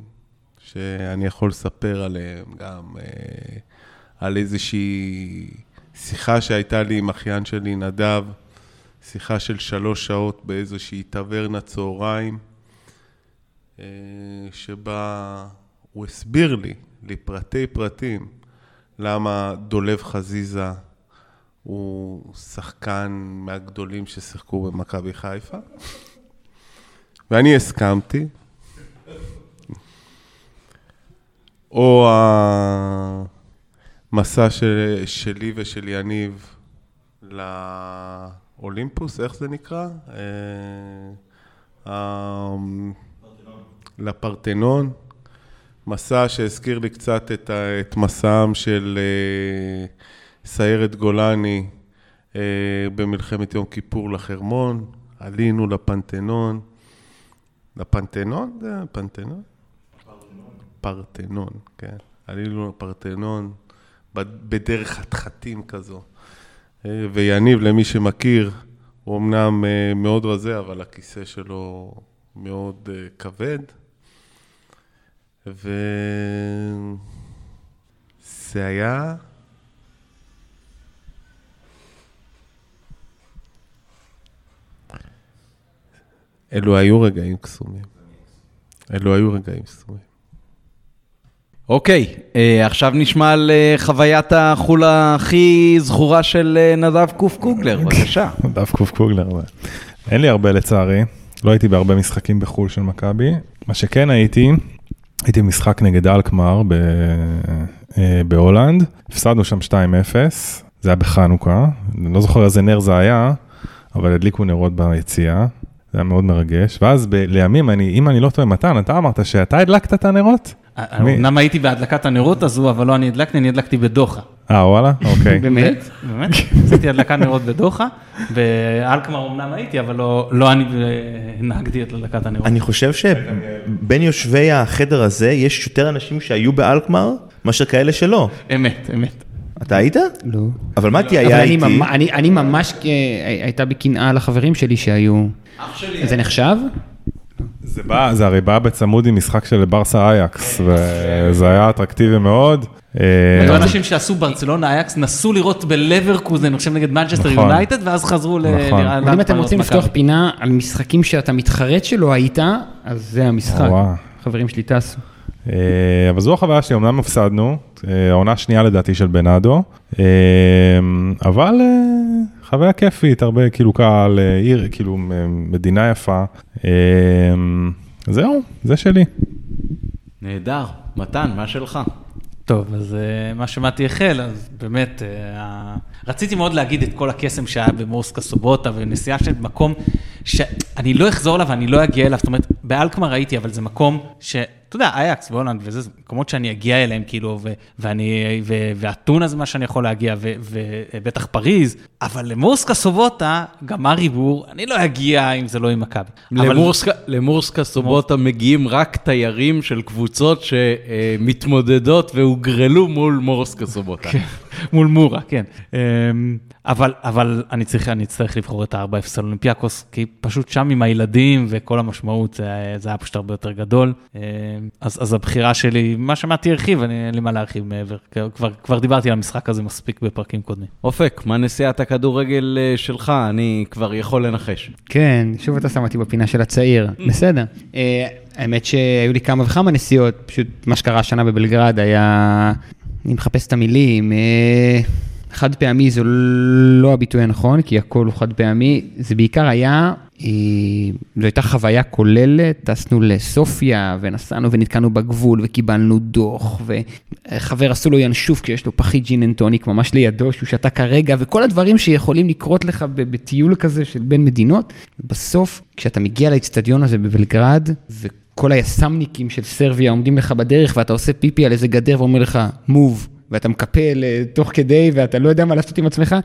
שאני יכול לספר עליהם, גם על איזושהי שיחה שהייתה לי עם אחיין שלי נדב, שיחה של 3 שעות באיזושהי טברנה צהריים, שבה הוא הסביר לי, לפרטי פרטים, למה דולב חזיזה הוא שחקן מהגדולים ששיחקו במכבי חיפה. ואני הסכמתי. או המסע שלי ושל יניב לאולימפוס, איך זה נקרא? לפרטנון. מסע שהזכיר לי קצת את מסעם של סיירת גולני במלחמת יום כיפור לחרמון. עלינו לפנתנון, לפנתנון? זה הפנתנון? פרטנון, כן. עלינו לפרטנון בדרך חתחתים כזו. ויניב, למי שמכיר, הוא אמנם מאוד רזה, אבל הכיסא שלו מאוד כבד. וזה היה... אלו היו רגעים קסומים. אלו היו רגעים קסומים. אוקיי, עכשיו נשמע על חוויית החולה הכי זכורה של נדב קוף קוגלר, בבקשה. נדב קוף קוגלר, אין לי הרבה לצערי, לא הייתי בהרבה משחקים בחול של מכבי, מה שכן הייתי במשחק נגד אלקמר בהולנד, הפסדנו שם 2-0, זה היה בחנוכה, אני לא זוכר איזה נר זה היה, אבל הדליקו נרות ביציאה, זה היה מאוד מרגש, ואז לימים, אם אני לא טועה מתן, אתה אמרת שאתה הדלקת את הנרות? אמנם הייתי בהדלקת הנרות הזו, אבל לא אני הדלקתי, אני הדלקתי בדוחה. וואלה, אוקיי. באמת, באמת. עשיתי הדלקת נרות בדוחה, באלקמר אמנם הייתי, אבל לא אני נהגתי את הדלקת הנרות. אני חושב שבין יושבי החדר הזה, יש יותר אנשים שהיו באלקמר, מאשר כאלה שלא. אמת, אמת. אתה היית? לא. אבל מתי היה איתי? אני ממש הייתה בקנאה לחברים שלי שהיו. אח שלי. זה נחשב? זה הרי בא בצמוד עם משחק של ברסה אייקס, וזה היה אטרקטיבי מאוד. היו אנשים שעשו ברצלונה אייקס, נסו לראות בלברקוזן, אני חושב נגד מנצ'סטר יונייטד, ואז חזרו לראה... אם אתם רוצים לפתוח פינה על משחקים שאתה מתחרט שלא היית, אז זה המשחק. חברים שלי טסו. אבל זו החוויה שלי, אמנם הפסדנו, העונה שנייה לדעתי של בנאדו, אבל... חוויה כיפית, הרבה כאילו קהל, עיר, כאילו מדינה יפה. זהו, זה שלי. נהדר, מתן, מה שלך? טוב, אז מה שמעתי החל, אז באמת, רציתי מאוד להגיד את כל הקסם שהיה במורסקה סובוטה, ונסיעה של מקום שאני לא אחזור לה ואני לא אגיע אליו, זאת אומרת, באלקמר ראיתי, אבל זה מקום ש... אתה יודע, אייקס והולנד, וזה מקומות שאני אגיע אליהם, כאילו, ואתונה זה מה שאני יכול להגיע, ובטח פריז, אבל למורסקה סובוטה, גם הריבור, אני לא אגיע אם זה לא עם מכבי. למורסקה סובוטה מגיעים רק תיירים של קבוצות שמתמודדות והוגרלו מול מורסקה סובוטה. מול מורה, כן. אבל אני צריך לבחור את הארבע אפס אולימפיאקוס, כי פשוט שם עם הילדים וכל המשמעות, זה היה פשוט הרבה יותר גדול. אז הבחירה שלי, מה שמעתי הרחיב, אני אין לי מה להרחיב מעבר. כבר דיברתי על המשחק הזה מספיק בפרקים קודמים. אופק, מה נסיעת הכדורגל שלך? אני כבר יכול לנחש. כן, שוב אתה שמתי בפינה של הצעיר. בסדר. האמת שהיו לי כמה וכמה נסיעות, פשוט מה שקרה השנה בבלגרד היה... אני מחפש את המילים, חד פעמי זה לא הביטוי הנכון, כי הכל הוא חד פעמי, זה בעיקר היה, זו הייתה חוויה כוללת, טסנו לסופיה ונסענו ונתקענו בגבול וקיבלנו דוח, וחבר עשו לו ינשוף כשיש לו פחית ג'ין אנטוניק ממש לידו, שהוא שתה כרגע, וכל הדברים שיכולים לקרות לך בטיול כזה של בין מדינות, בסוף כשאתה מגיע לאצטדיון הזה בבלגרד, כל היסמניקים של סרביה עומדים לך בדרך, ואתה עושה פיפי על איזה גדר ואומר לך, move, ואתה מקפל תוך כדי, ואתה לא יודע מה לעשות עם עצמך,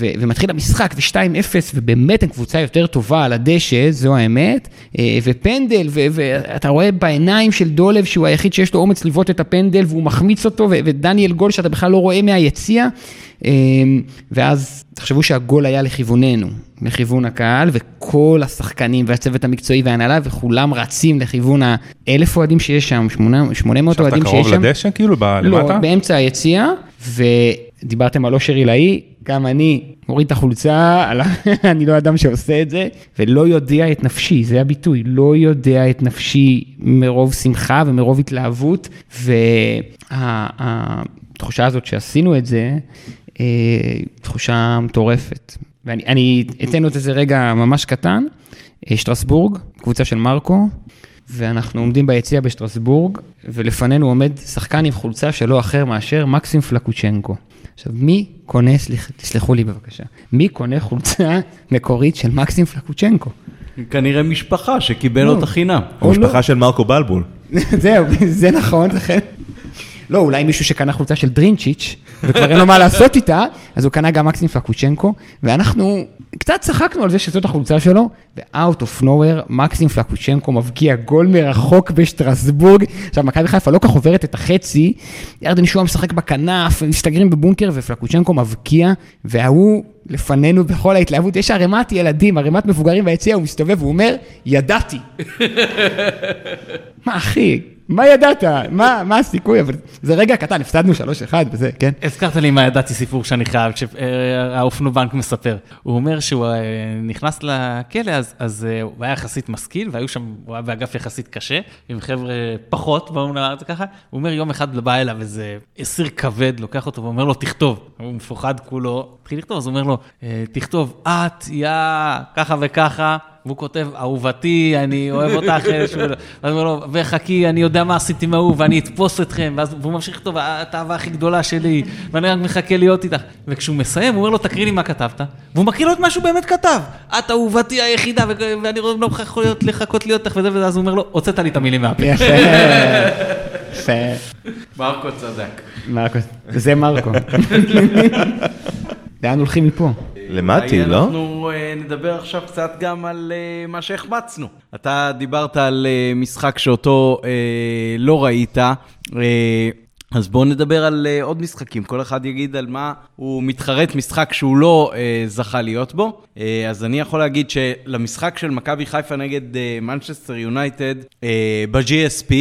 ומתחיל המשחק, ו-2-0, ובאמת הם קבוצה יותר טובה על הדשא, זו האמת, ופנדל, ואתה רואה בעיניים של דולב, שהוא היחיד שיש לו אומץ לבוט את הפנדל, והוא מחמיץ אותו, ודניאל גול, שאתה בכלל לא רואה מהיציע, ואז תחשבו שהגול היה לכיווננו, לכיוון הקהל, וכל השחקנים והצוות המקצועי והנהלה, וכולם רצים לכיוון 1,000 אוהדים שיש שם, 800 אוהדים שיש שם. שאתה קרוב לדשא כאילו? לא, באמצע היציאה, ודיברתם על אושר עילאי, גם אני מוריד את החולצה, אני לא אדם שעושה את זה, ולא יודע את נפשי, זה הביטוי, לא יודע את נפשי מרוב שמחה ומרוב התלהבות, והתחושה הזאת שעשינו את זה, תחושה מטורפת. ואני אתן עוד איזה רגע ממש קטן, שטרסבורג, קבוצה של מרקו, ואנחנו עומדים ביציאה בשטרסבורג, ולפנינו עומד שחקן עם חולצה שלא אחר מאשר מקסים פלקוצ'נקו. עכשיו, מי קונה, תסלחו לי בבקשה, מי קונה חולצה מקורית של מקסים פלקוצ'נקו? כנראה משפחה שקיבל אותה חינם. או משפחה של מרקו בלבול. זהו, זה נכון, לכן. לא, אולי מישהו שקנה חולצה של דרינצ'יץ', וכבר אין לו מה לעשות איתה, אז הוא קנה גם מקסים פלקוצ'נקו, ואנחנו קצת צחקנו על זה שזאת החולצה שלו, ו-out of nowhere, מקסים פלקוצ'נקו מבקיע גול מרחוק בשטרסבורג, עכשיו, מכבי חיפה לא כך עוברת את החצי, ירדן שועה משחק בכנף, מסתגרים בבונקר, ופלקוצ'נקו מבקיע, והוא לפנינו בכל ההתלהבות, יש ערימת ילדים, ערימת מבוגרים ביציע, הוא מסתובב, הוא אומר, ידעתי. מה, אחי? מה ידעת? מה הסיכוי? אבל זה רגע קטן, הפסדנו 3-1 וזה, כן? הזכרת לי מה ידעתי סיפור שאני חייב, כשהאופנובנק מספר. הוא אומר שהוא נכנס לכלא, אז הוא היה יחסית משכיל, והיו שם, הוא היה באגף יחסית קשה, עם חבר'ה פחות, בואו נאמר את זה ככה, הוא אומר יום אחד לבא אליו איזה אסיר כבד, לוקח אותו ואומר לו, תכתוב. הוא מפוחד כולו, התחיל לכתוב, אז הוא אומר לו, תכתוב, את, יא, ככה וככה, והוא כותב, אהובתי, אני אוהב אותך, וחכי, אני יודע מה עשיתי מהאהוב, ואני אתפוס אתכם, והוא ממשיך לכתוב, את האהבה הכי גדולה שלי, ואני רק מחכה להיות איתך. וכשהוא מסיים, הוא אומר לו, תקריא לי מה כתבת, והוא מקריא לו את מה שהוא באמת כתב, את אהובתי היחידה, ואני לא יכול לחכות להיות איתך, וזה, אז הוא אומר לו, הוצאת לי את המילים מהפה. יפה. מרקו צדק. מרקו, זה מרקו. לאן הולכים מפה? למטי, לא? אנחנו נדבר עכשיו קצת גם על מה שהחמצנו. אתה דיברת על משחק שאותו לא ראית, אז בואו נדבר על עוד משחקים. כל אחד יגיד על מה הוא מתחרט משחק שהוא לא זכה להיות בו. אז אני יכול להגיד שלמשחק של מכבי חיפה נגד מנצ'סטר יונייטד ב-GSP,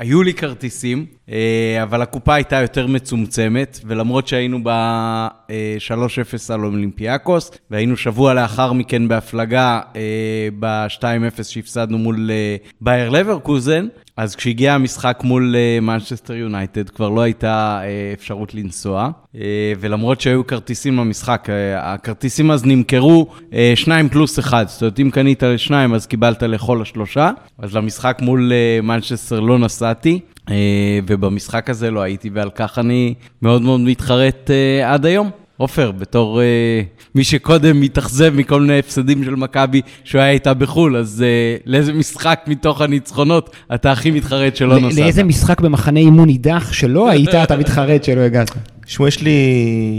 היו לי כרטיסים, אבל הקופה הייתה יותר מצומצמת, ולמרות שהיינו ב-3-0 על אולימפיאקוס, והיינו שבוע לאחר מכן בהפלגה ב-2-0 שהפסדנו מול באייר לברקוזן, אז כשהגיע המשחק מול מנצ'סטר יונייטד, כבר לא הייתה אפשרות לנסוע, ולמרות שהיו כרטיסים למשחק, הכרטיסים אז נמכרו 2+1, זאת אומרת, אם קנית לשניים, אז קיבלת לכל השלושה, אז למשחק מול מנצ'סטר לא נסעתי, ובמשחק הזה לא הייתי, ועל כך אני מאוד מאוד מתחרט עד היום. עופר, בתור מי שקודם מתאכזב מכל מיני הפסדים של מכבי שהוא היה איתה בחול, אז לאיזה משחק מתוך הניצחונות אתה הכי מתחרט שלא נוסעת? לאיזה משחק במחנה אימון נידח שלא היית אתה מתחרט שלא הגעת? תשמעו, יש לי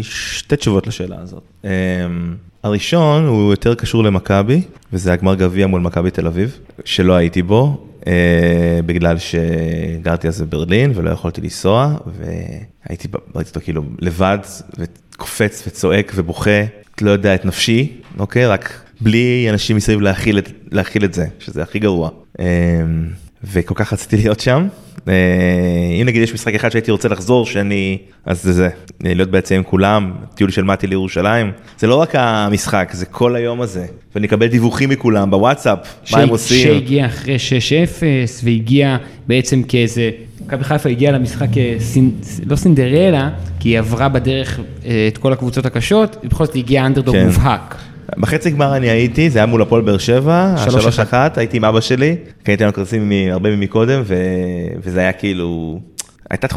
שתי תשובות לשאלה הזאת. הראשון הוא יותר קשור למכבי, וזה הגמר גביע מול מכבי תל אביב, שלא הייתי בו. בגלל שגרתי אז בברלין ולא יכולתי לנסוע, והייתי אותו כאילו לבד וקופץ וצועק ובוכה, לא יודע את נפשי, אוקיי? רק בלי אנשים מסביב להכיל את זה, שזה הכי גרוע. וכל כך רציתי להיות שם. אם נגיד יש משחק אחד שהייתי רוצה לחזור, אז זה להיות בעצם עם כולם, טיול של מתי לירושלים, זה לא רק המשחק, זה כל היום הזה, ואני אקבל דיווחים מכולם בוואטסאפ, מה הם עושים. שהגיע אחרי 6-0, והגיע בעצם כאיזה, מכבי חיפה הגיעה למשחק, לא סינדרלה, כי היא עברה בדרך את כל הקבוצות הקשות, ובכל זאת הגיעה אנדרדוג מובהק. בחצי גמר אני הייתי, זה היה מול הפועל באר שבע, 3-1, הייתי עם אבא שלי, קניתי לנו כרטיסים הרבה ממקודם, וזה היה כאילו, הייתה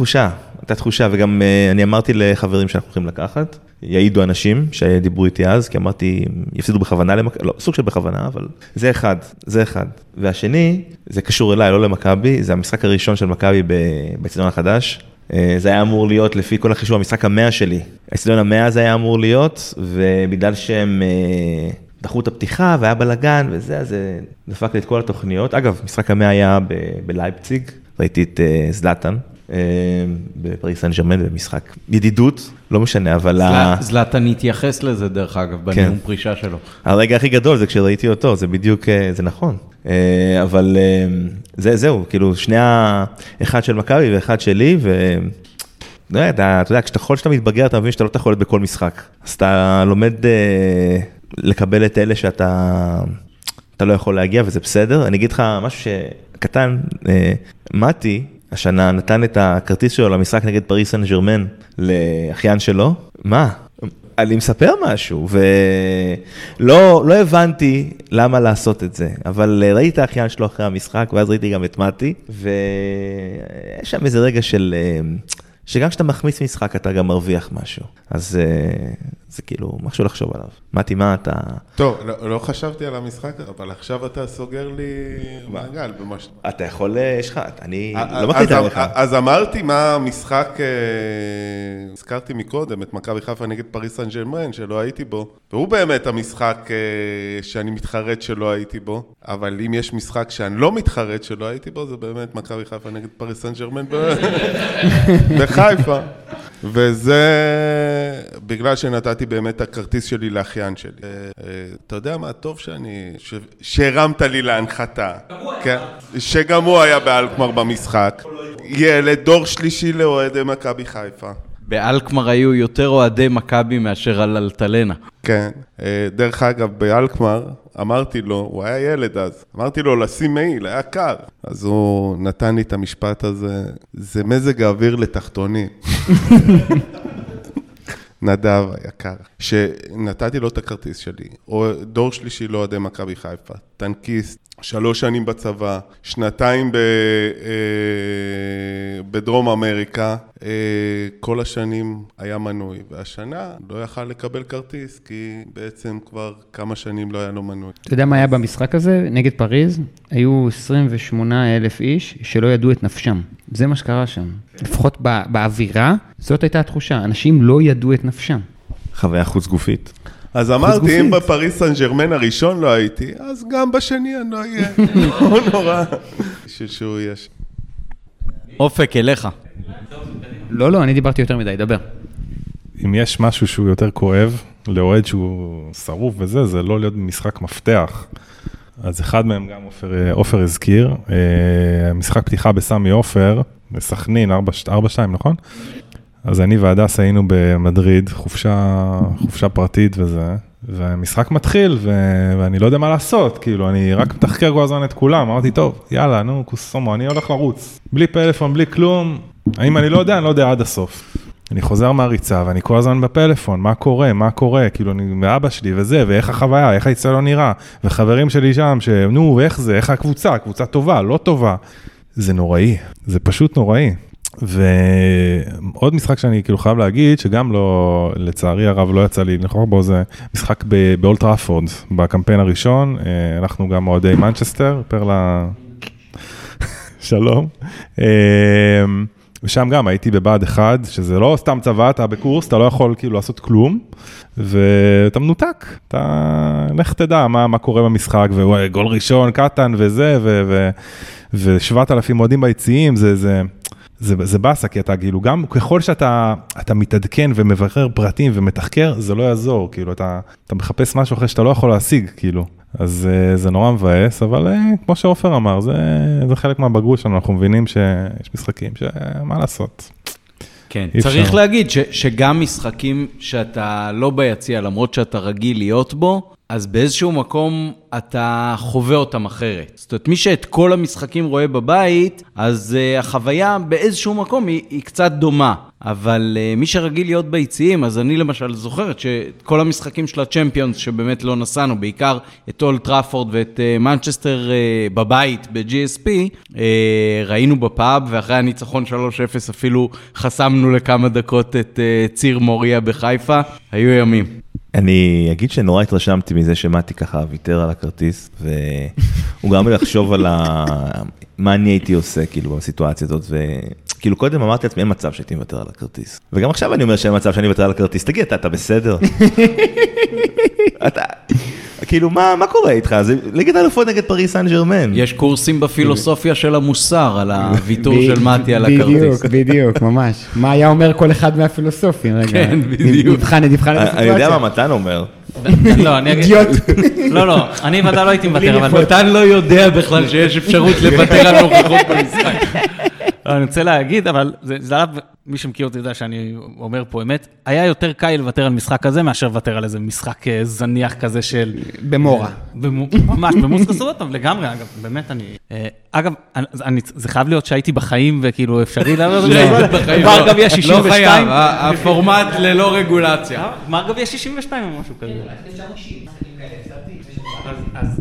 תחושה, וגם אני אמרתי לחברים שאנחנו הולכים לקחת, יעידו אנשים שדיברו איתי אז, כי אמרתי, יפסידו בכוונה, לא, סוג של בכוונה, אבל זה אחד. והשני, זה קשור אליי, לא למכבי, זה המשחק הראשון של מכבי בצדון החדש, זה היה אמור להיות, לפי כל החישוב, המשחק 100 שלי. הסטדיון 100 זה היה אמור להיות, ובגלל שהם דחו את הפתיחה, והיה בלגן, וזה, אז דפק לי את כל התוכניות. אגב, משחק 100 היה בלייפציג, ראיתי את זלאטן, בפריס סן ז'רמן, במשחק ידידות, לא משנה, אבל... זלאטן התייחס לזה, דרך אגב, בנאום פרישה שלו. הרגע הכי גדול זה כשראיתי אותו, זה בדיוק, זה נכון. אבל זהו, כאילו שני האחד של מכבי ואחד שלי, ואתה יודע, כשאתה מתבגר, אתה מבין שאתה לא יכול להיות בכל משחק, אז אתה לומד לקבל את אלה שאתה לא יכול להגיע, וזה בסדר. אני אגיד לך משהו שקטן, מתי השנה נתן את הכרטיס שלו למשחק נגד פריס סן ז'רמן לאחיין שלו, מה? אני מספר משהו, ולא הבנתי למה לעשות את זה, אבל ראיתי את האחיין שלו אחרי המשחק, ואז ראיתי גם את מתי, ויש שם איזה רגע שגם כשאתה מחמיץ משחק, אתה גם מרוויח משהו. אז זה כאילו משהו לחשוב עליו. מתי, מה אתה... טוב, לא חשבתי על המשחק, אבל עכשיו אתה סוגר לי מעגל. אתה יכול, יש לך, אני לא מחליט עליך. אז אמרתי מה המשחק, הזכרתי מקודם את מכבי חיפה נגד פריס סן ז'רמן, שלא הייתי בו, והוא באמת המשחק שאני מתחרט שלא הייתי בו, אבל אם יש משחק שאני לא מתחרט שלא הייתי בו, זה באמת מכבי חיפה נגד פריס סן ז'רמן בחיפה. וזה בגלל שנתתי באמת הכרטיס שלי לאחיין שלי. אתה יודע מה טוב שאני... שהרמת לי להנחתה. שגם הוא היה באלקמר במשחק. ילד דור שלישי לאוהדי מכבי חיפה. באלקמר היו יותר אוהדי מכבי מאשר על אלטלנה. כן. דרך אגב, באלקמר אמרתי לו, הוא היה ילד אז, אמרתי לו לשים מעיל, היה קר. אז הוא נתן לי את המשפט הזה, זה מזג האוויר לתחתונים. נדב היקר, שנתתי לו את הכרטיס שלי, או דור שלישי לא אוהדי מכבי חיפה, טנקיסט, 3 שנים בצבא, 2 בדרום אמריקה, כל השנים היה מנוי, והשנה לא יכל לקבל כרטיס, כי בעצם כבר כמה שנים לא היה לו מנוי. אתה יודע מה היה במשחק הזה? נגד פריז, היו 28,000 איש שלא ידעו את נפשם. זה מה שקרה שם. לפחות באווירה, זאת הייתה התחושה. אנשים לא ידעו את נפשם. חוויה חוץ גופית. אז אמרתי, אם בפריז סן ז'רמן הראשון לא הייתי, אז גם בשני אני לא אהיה. לא נורא. שהוא יש. אופק אליך. לא, אני דיברתי יותר מדי, דבר. אם יש משהו שהוא יותר כואב, לאוהד שהוא שרוף וזה, זה לא להיות במשחק מפתח. אז אחד מהם גם אופר הזכיר, משחק פתיחה בסמי עופר, בסכנין, 4-2, נכון? אז אני והדס היינו במדריד, חופשה פרטית וזה, והמשחק מתחיל, ואני לא יודע מה לעשות, כאילו, אני רק מתחקר כל הזמן את כולם, אמרתי, טוב, יאללה, נו, קוסומו, אני הולך לרוץ, בלי פלאפון, בלי כלום, האם אני לא יודע, אני לא יודע עד הסוף. אני חוזר מהריצה, ואני כל הזמן בפלאפון, מה קורה, כאילו, ואבא שלי וזה, ואיך החוויה, איך היצא לא נראה, וחברים שלי שם, שנו, איך זה, איך הקבוצה טובה, לא טובה, זה נוראי, זה פשוט נוראי. ועוד משחק שאני כאילו חייב להגיד, שגם לא, לצערי הרב לא יצא לי לנחור בו, זה משחק באולט טראפורד, בקמפיין הראשון, אנחנו גם אוהדי מנצ'סטר, פרלה, שלום, ושם גם הייתי בבעד אחד, שזה לא סתם צבא, אתה בקורס, אתה לא יכול כאילו לעשות כלום, ואתה מנותק, אתה לך תדע מה קורה במשחק, וגול ראשון, קטן וזה, ו7,000 אוהדים ביציעים, זה בסה, כי אתה כאילו גם, ככל שאתה מתעדכן ומברר פרטים ומתחקר, זה לא יעזור, כאילו אתה מחפש משהו אחרי שאתה לא יכול להשיג, כאילו. אז זה נורא מבאס, אבל כמו שאופר אמר, זה חלק מהבגרות שלנו, אנחנו מבינים שיש משחקים, מה לעשות? כן, צריך להגיד שגם משחקים שאתה לא ביציע, למרות שאתה רגיל להיות בו, אז באיזשהו מקום אתה חווה אותם אחרת. זאת אומרת, מי שאת כל המשחקים רואה בבית, אז החוויה באיזשהו מקום היא קצת דומה. אבל מי שרגיל להיות ביציעים, אז אני למשל זוכרת שכל המשחקים של הצ'מפיונס שבאמת לא נסענו, בעיקר את אולד טראפורד ואת מנצ'סטר בבית ב-GSP, ראינו בפאב, ואחרי הניצחון 3-0 אפילו חסמנו לכמה דקות את ציר מוריה בחיפה. היו ימים. אני אגיד שנורא התרשמתי מזה שמעתי ככה ויתר על הכרטיס, והוא גם לחשוב על מה אני הייתי עושה כאילו בסיטואציה הזאת, וכאילו קודם אמרתי לעצמי אין מצב שהייתי מוותר על הכרטיס, וגם עכשיו אני אומר שאין מצב שאני מוותר על הכרטיס, תגיד אתה בסדר? אתה... כאילו, מה קורה איתך? זה ליגת אלופות נגד פריס סן ז'רמן. יש קורסים בפילוסופיה של המוסר, על הוויתור של מתי על הכרטיס. בדיוק, ממש. מה היה אומר כל אחד מהפילוסופים? כן, בדיוק. נבחן את הסיטואציה. אני יודע מה מתן אומר. לא, אני אגיד... לא, אני ואתה לא הייתי מוותר, אבל מתן לא יודע בכלל שיש אפשרות לוותר על נוכחות במשחק. אני רוצה להגיד, אבל זה עליו, מי שמכיר אותי יודע שאני אומר פה אמת, היה יותר קל לוותר על משחק כזה, מאשר לוותר על איזה משחק זניח כזה של... במורה. ממש, במוסקסות, אבל לגמרי, אגב, באמת אני... אגב, זה חייב להיות שהייתי בחיים, וכאילו אפשרי להעביר... מרגב יש 62... לא חייב, הפורמט ללא רגולציה. מרגב יש 62 או משהו כזה.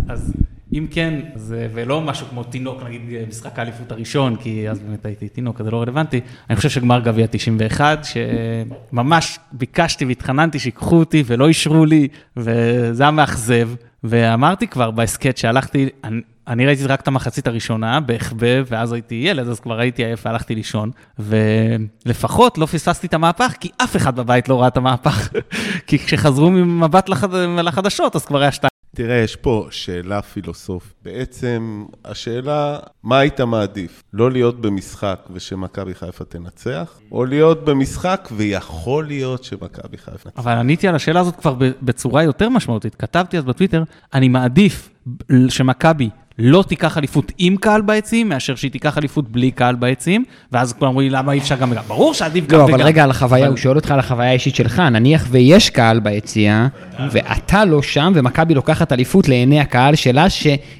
אז אם כן, ולא משהו כמו תינוק, נגיד משחק האליפות הראשון, כי אז באמת הייתי תינוק, אז זה לא רלוונטי, אני חושב שגמר גביע 91, שממש ביקשתי והתחננתי שיקחו אותי ולא אישרו לי, וזה היה מאכזב, ואמרתי כבר בהסקט שהלכתי, אני ראיתי רק את המחצית הראשונה, בהחבב, ואז הייתי ילד, אז כבר הייתי עייף, והלכתי לישון, ולפחות לא פספסתי את המהפך, כי אף אחד בבית לא ראה את המהפך, כי כשחזרו ממבט לחדשות, אז כבר היה שתיים. תראה, יש פה שאלה פילוסופית. בעצם השאלה, מה היית מעדיף? לא להיות במשחק ושמכבי חיפה תנצח, או להיות במשחק ויכול להיות שמכבי חיפה תנצח? אבל עניתי על השאלה הזאת כבר בצורה יותר משמעותית. כתבתי אז בטוויטר, אני מעדיף שמכבי לא תיקח אליפות עם קהל בעצים, מאשר שהיא תיקח אליפות בלי קהל בעצים, ואז כבר אמרו לי, למה אי אפשר גם וגם? ברור שעדיף גם וגם. לא, אבל רגע, על החוויה, הוא שואל אותך על החוויה האישית שלך, נניח ויש קהל ביציאה, ואתה לא שם, ומכבי לוקחת אליפות לעיני הקהל שלה,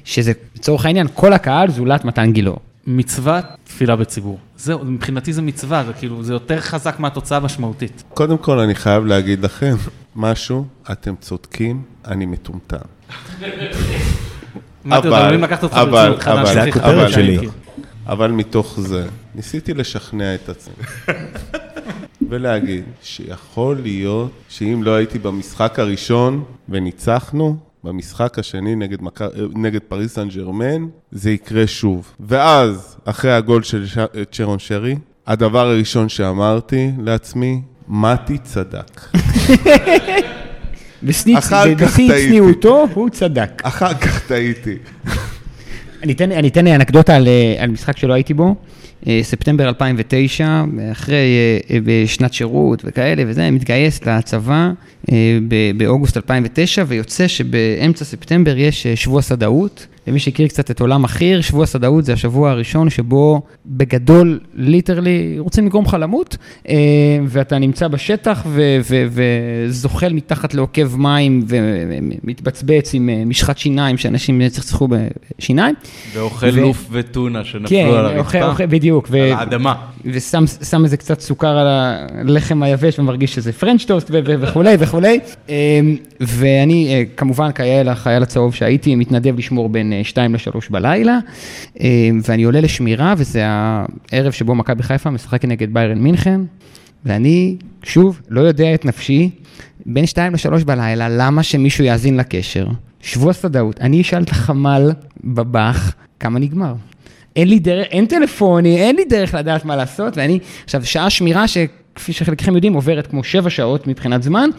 שזה בצורך העניין, כל הקהל זולת מתן גילאור. מצווה, תפילה בציבור. זהו, מבחינתי זה מצווה, זה יותר חזק מהתוצאה המשמעותית. קודם כל, אני חייב להגיד לכם משהו, אתם צודקים, אני מטומטם. אבל מתוך זה ניסיתי לשכנע את עצמי ולהגיד שיכול להיות שאם לא הייתי במשחק הראשון וניצחנו במשחק השני נגד פריס סן ז'רמן זה יקרה שוב. ואז אחרי הגול של צ'רון שרי הדבר הראשון שאמרתי לעצמי מתי צדק בשיא צניעותו, הוא צדק. אחר כך טעיתי. אני אתן אנקדוטה על משחק שלא הייתי בו. ספטמבר 2009, אחרי שנת שירות וכאלה וזה, מתגייס לצבא באוגוסט 2009, ויוצא שבאמצע ספטמבר יש שבוע סדאות. למי שהכיר קצת את עולם אחיר, שבוע סדאות זה השבוע הראשון שבו בגדול, ליטרלי, רוצים לגרום חלמות, ואתה נמצא בשטח וזוחל מתחת לעוקב מים ומתבצבץ עם משחת שיניים, שאנשים צחצחו בשיניים. ואוכל לוף וטונה שנפלו על הרצפה. כן, בדיוק. על האדמה. ושם איזה קצת סוכר על הלחם היבש ומרגיש שזה פרנץ' טוסט וכולי וכולי. ואני כמובן כחייל הצהוב שהייתי מתנדב לשמור בין 2-3 בלילה, ואני עולה לשמירה, וזה הערב שבו מכבי חיפה משחק נגד ביירן מינכן, ואני, שוב, לא יודע את נפשי, בין 2-3 בלילה, למה שמישהו יאזין לקשר? שבוע סדאות, אני אשאל את החמל בבח, כמה נגמר? אין לי דרך, אין טלפוני, אין לי דרך לדעת מה לעשות, ואני, עכשיו, שעה שמירה כפי שחלקכם יודעים, עוברת כמו 7 שעות מבחינת זמן,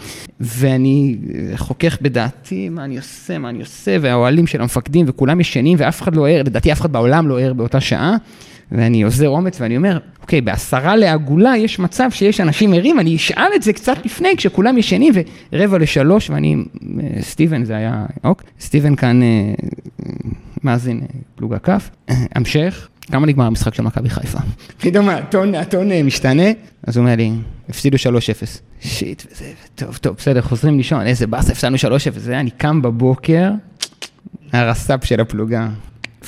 ואני חוכך בדעתי, מה אני עושה, והאוהלים של המפקדים, וכולם ישנים, ואף אחד לא ער, לדעתי אף אחד בעולם לא ער באותה שעה, ואני עוזר אומץ, ואני אומר, אוקיי, ב10 לעגולה יש מצב שיש אנשים ערים, אני אשאל את זה קצת לפני, כשכולם ישנים, ב13:45, ואני, סטיבן זה היה, סטיבן כאן, מאזין, פלוג הקף, המשך, כמה נגמר המשחק של מכבי חיפה? פתאום, הטון משתנה, אז הוא אומר לי, הפסידו 3-0. שיט, וזה, טוב, בסדר, חוזרים לישון, איזה באסה, הפסדנו 3-0, זה היה, אני קם בבוקר, הרס"פ של הפלוגה,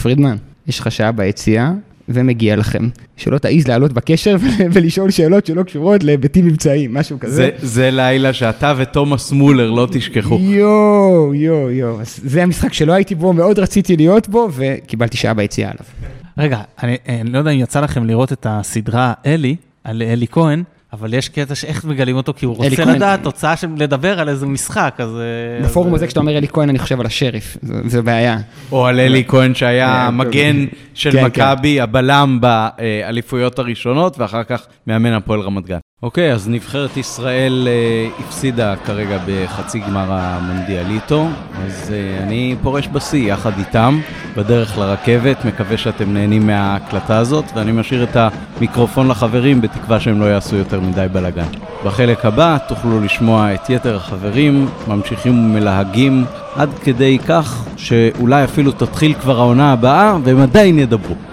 פרידמן, יש לך שעה ביציאה, ומגיע לכם. שלא תעיז לעלות בקשר ולשאול שאלות שלא קשורות להיבטים מבצעיים, משהו כזה. זה לילה שאתה ותומאס מולר לא תשכחו. יו. זה המשחק שלא הייתי בו, מאוד רציתי להיות בו, וקיבלתי שעה ביציאה עליו. רגע, אני לא יודע אם יצא לכם לראות את הסדרה אלי, על אלי כהן, אבל יש קטע שאיך מגלים אותו, כי הוא רוצה לדעת, תוצאה של לדבר על איזה משחק, אז... בפורום הזה, כשאתה אומר אלי כהן, אני חושב על השריף, זה בעיה. או על אלי כהן שהיה המגן של מכבי, הבלם באליפויות הראשונות, ואחר כך מאמן הפועל רמת גן. אוקיי, אז נבחרת ישראל הפסידה כרגע בחצי גמר המונדיאליטו, אז אני פורש בסי יחד איתם, בדרך לרכבת, מקווה שאתם נהנים מההקלטה הזאת, ואני משאיר את המיקרופון לחברים בתקווה שהם לא יעשו יותר מדי בלגן. בחלק הבא תוכלו לשמוע את יתר החברים, ממשיכים ומלהגים עד כדי כך שאולי אפילו תתחיל כבר העונה הבאה והם עדיין ידברו.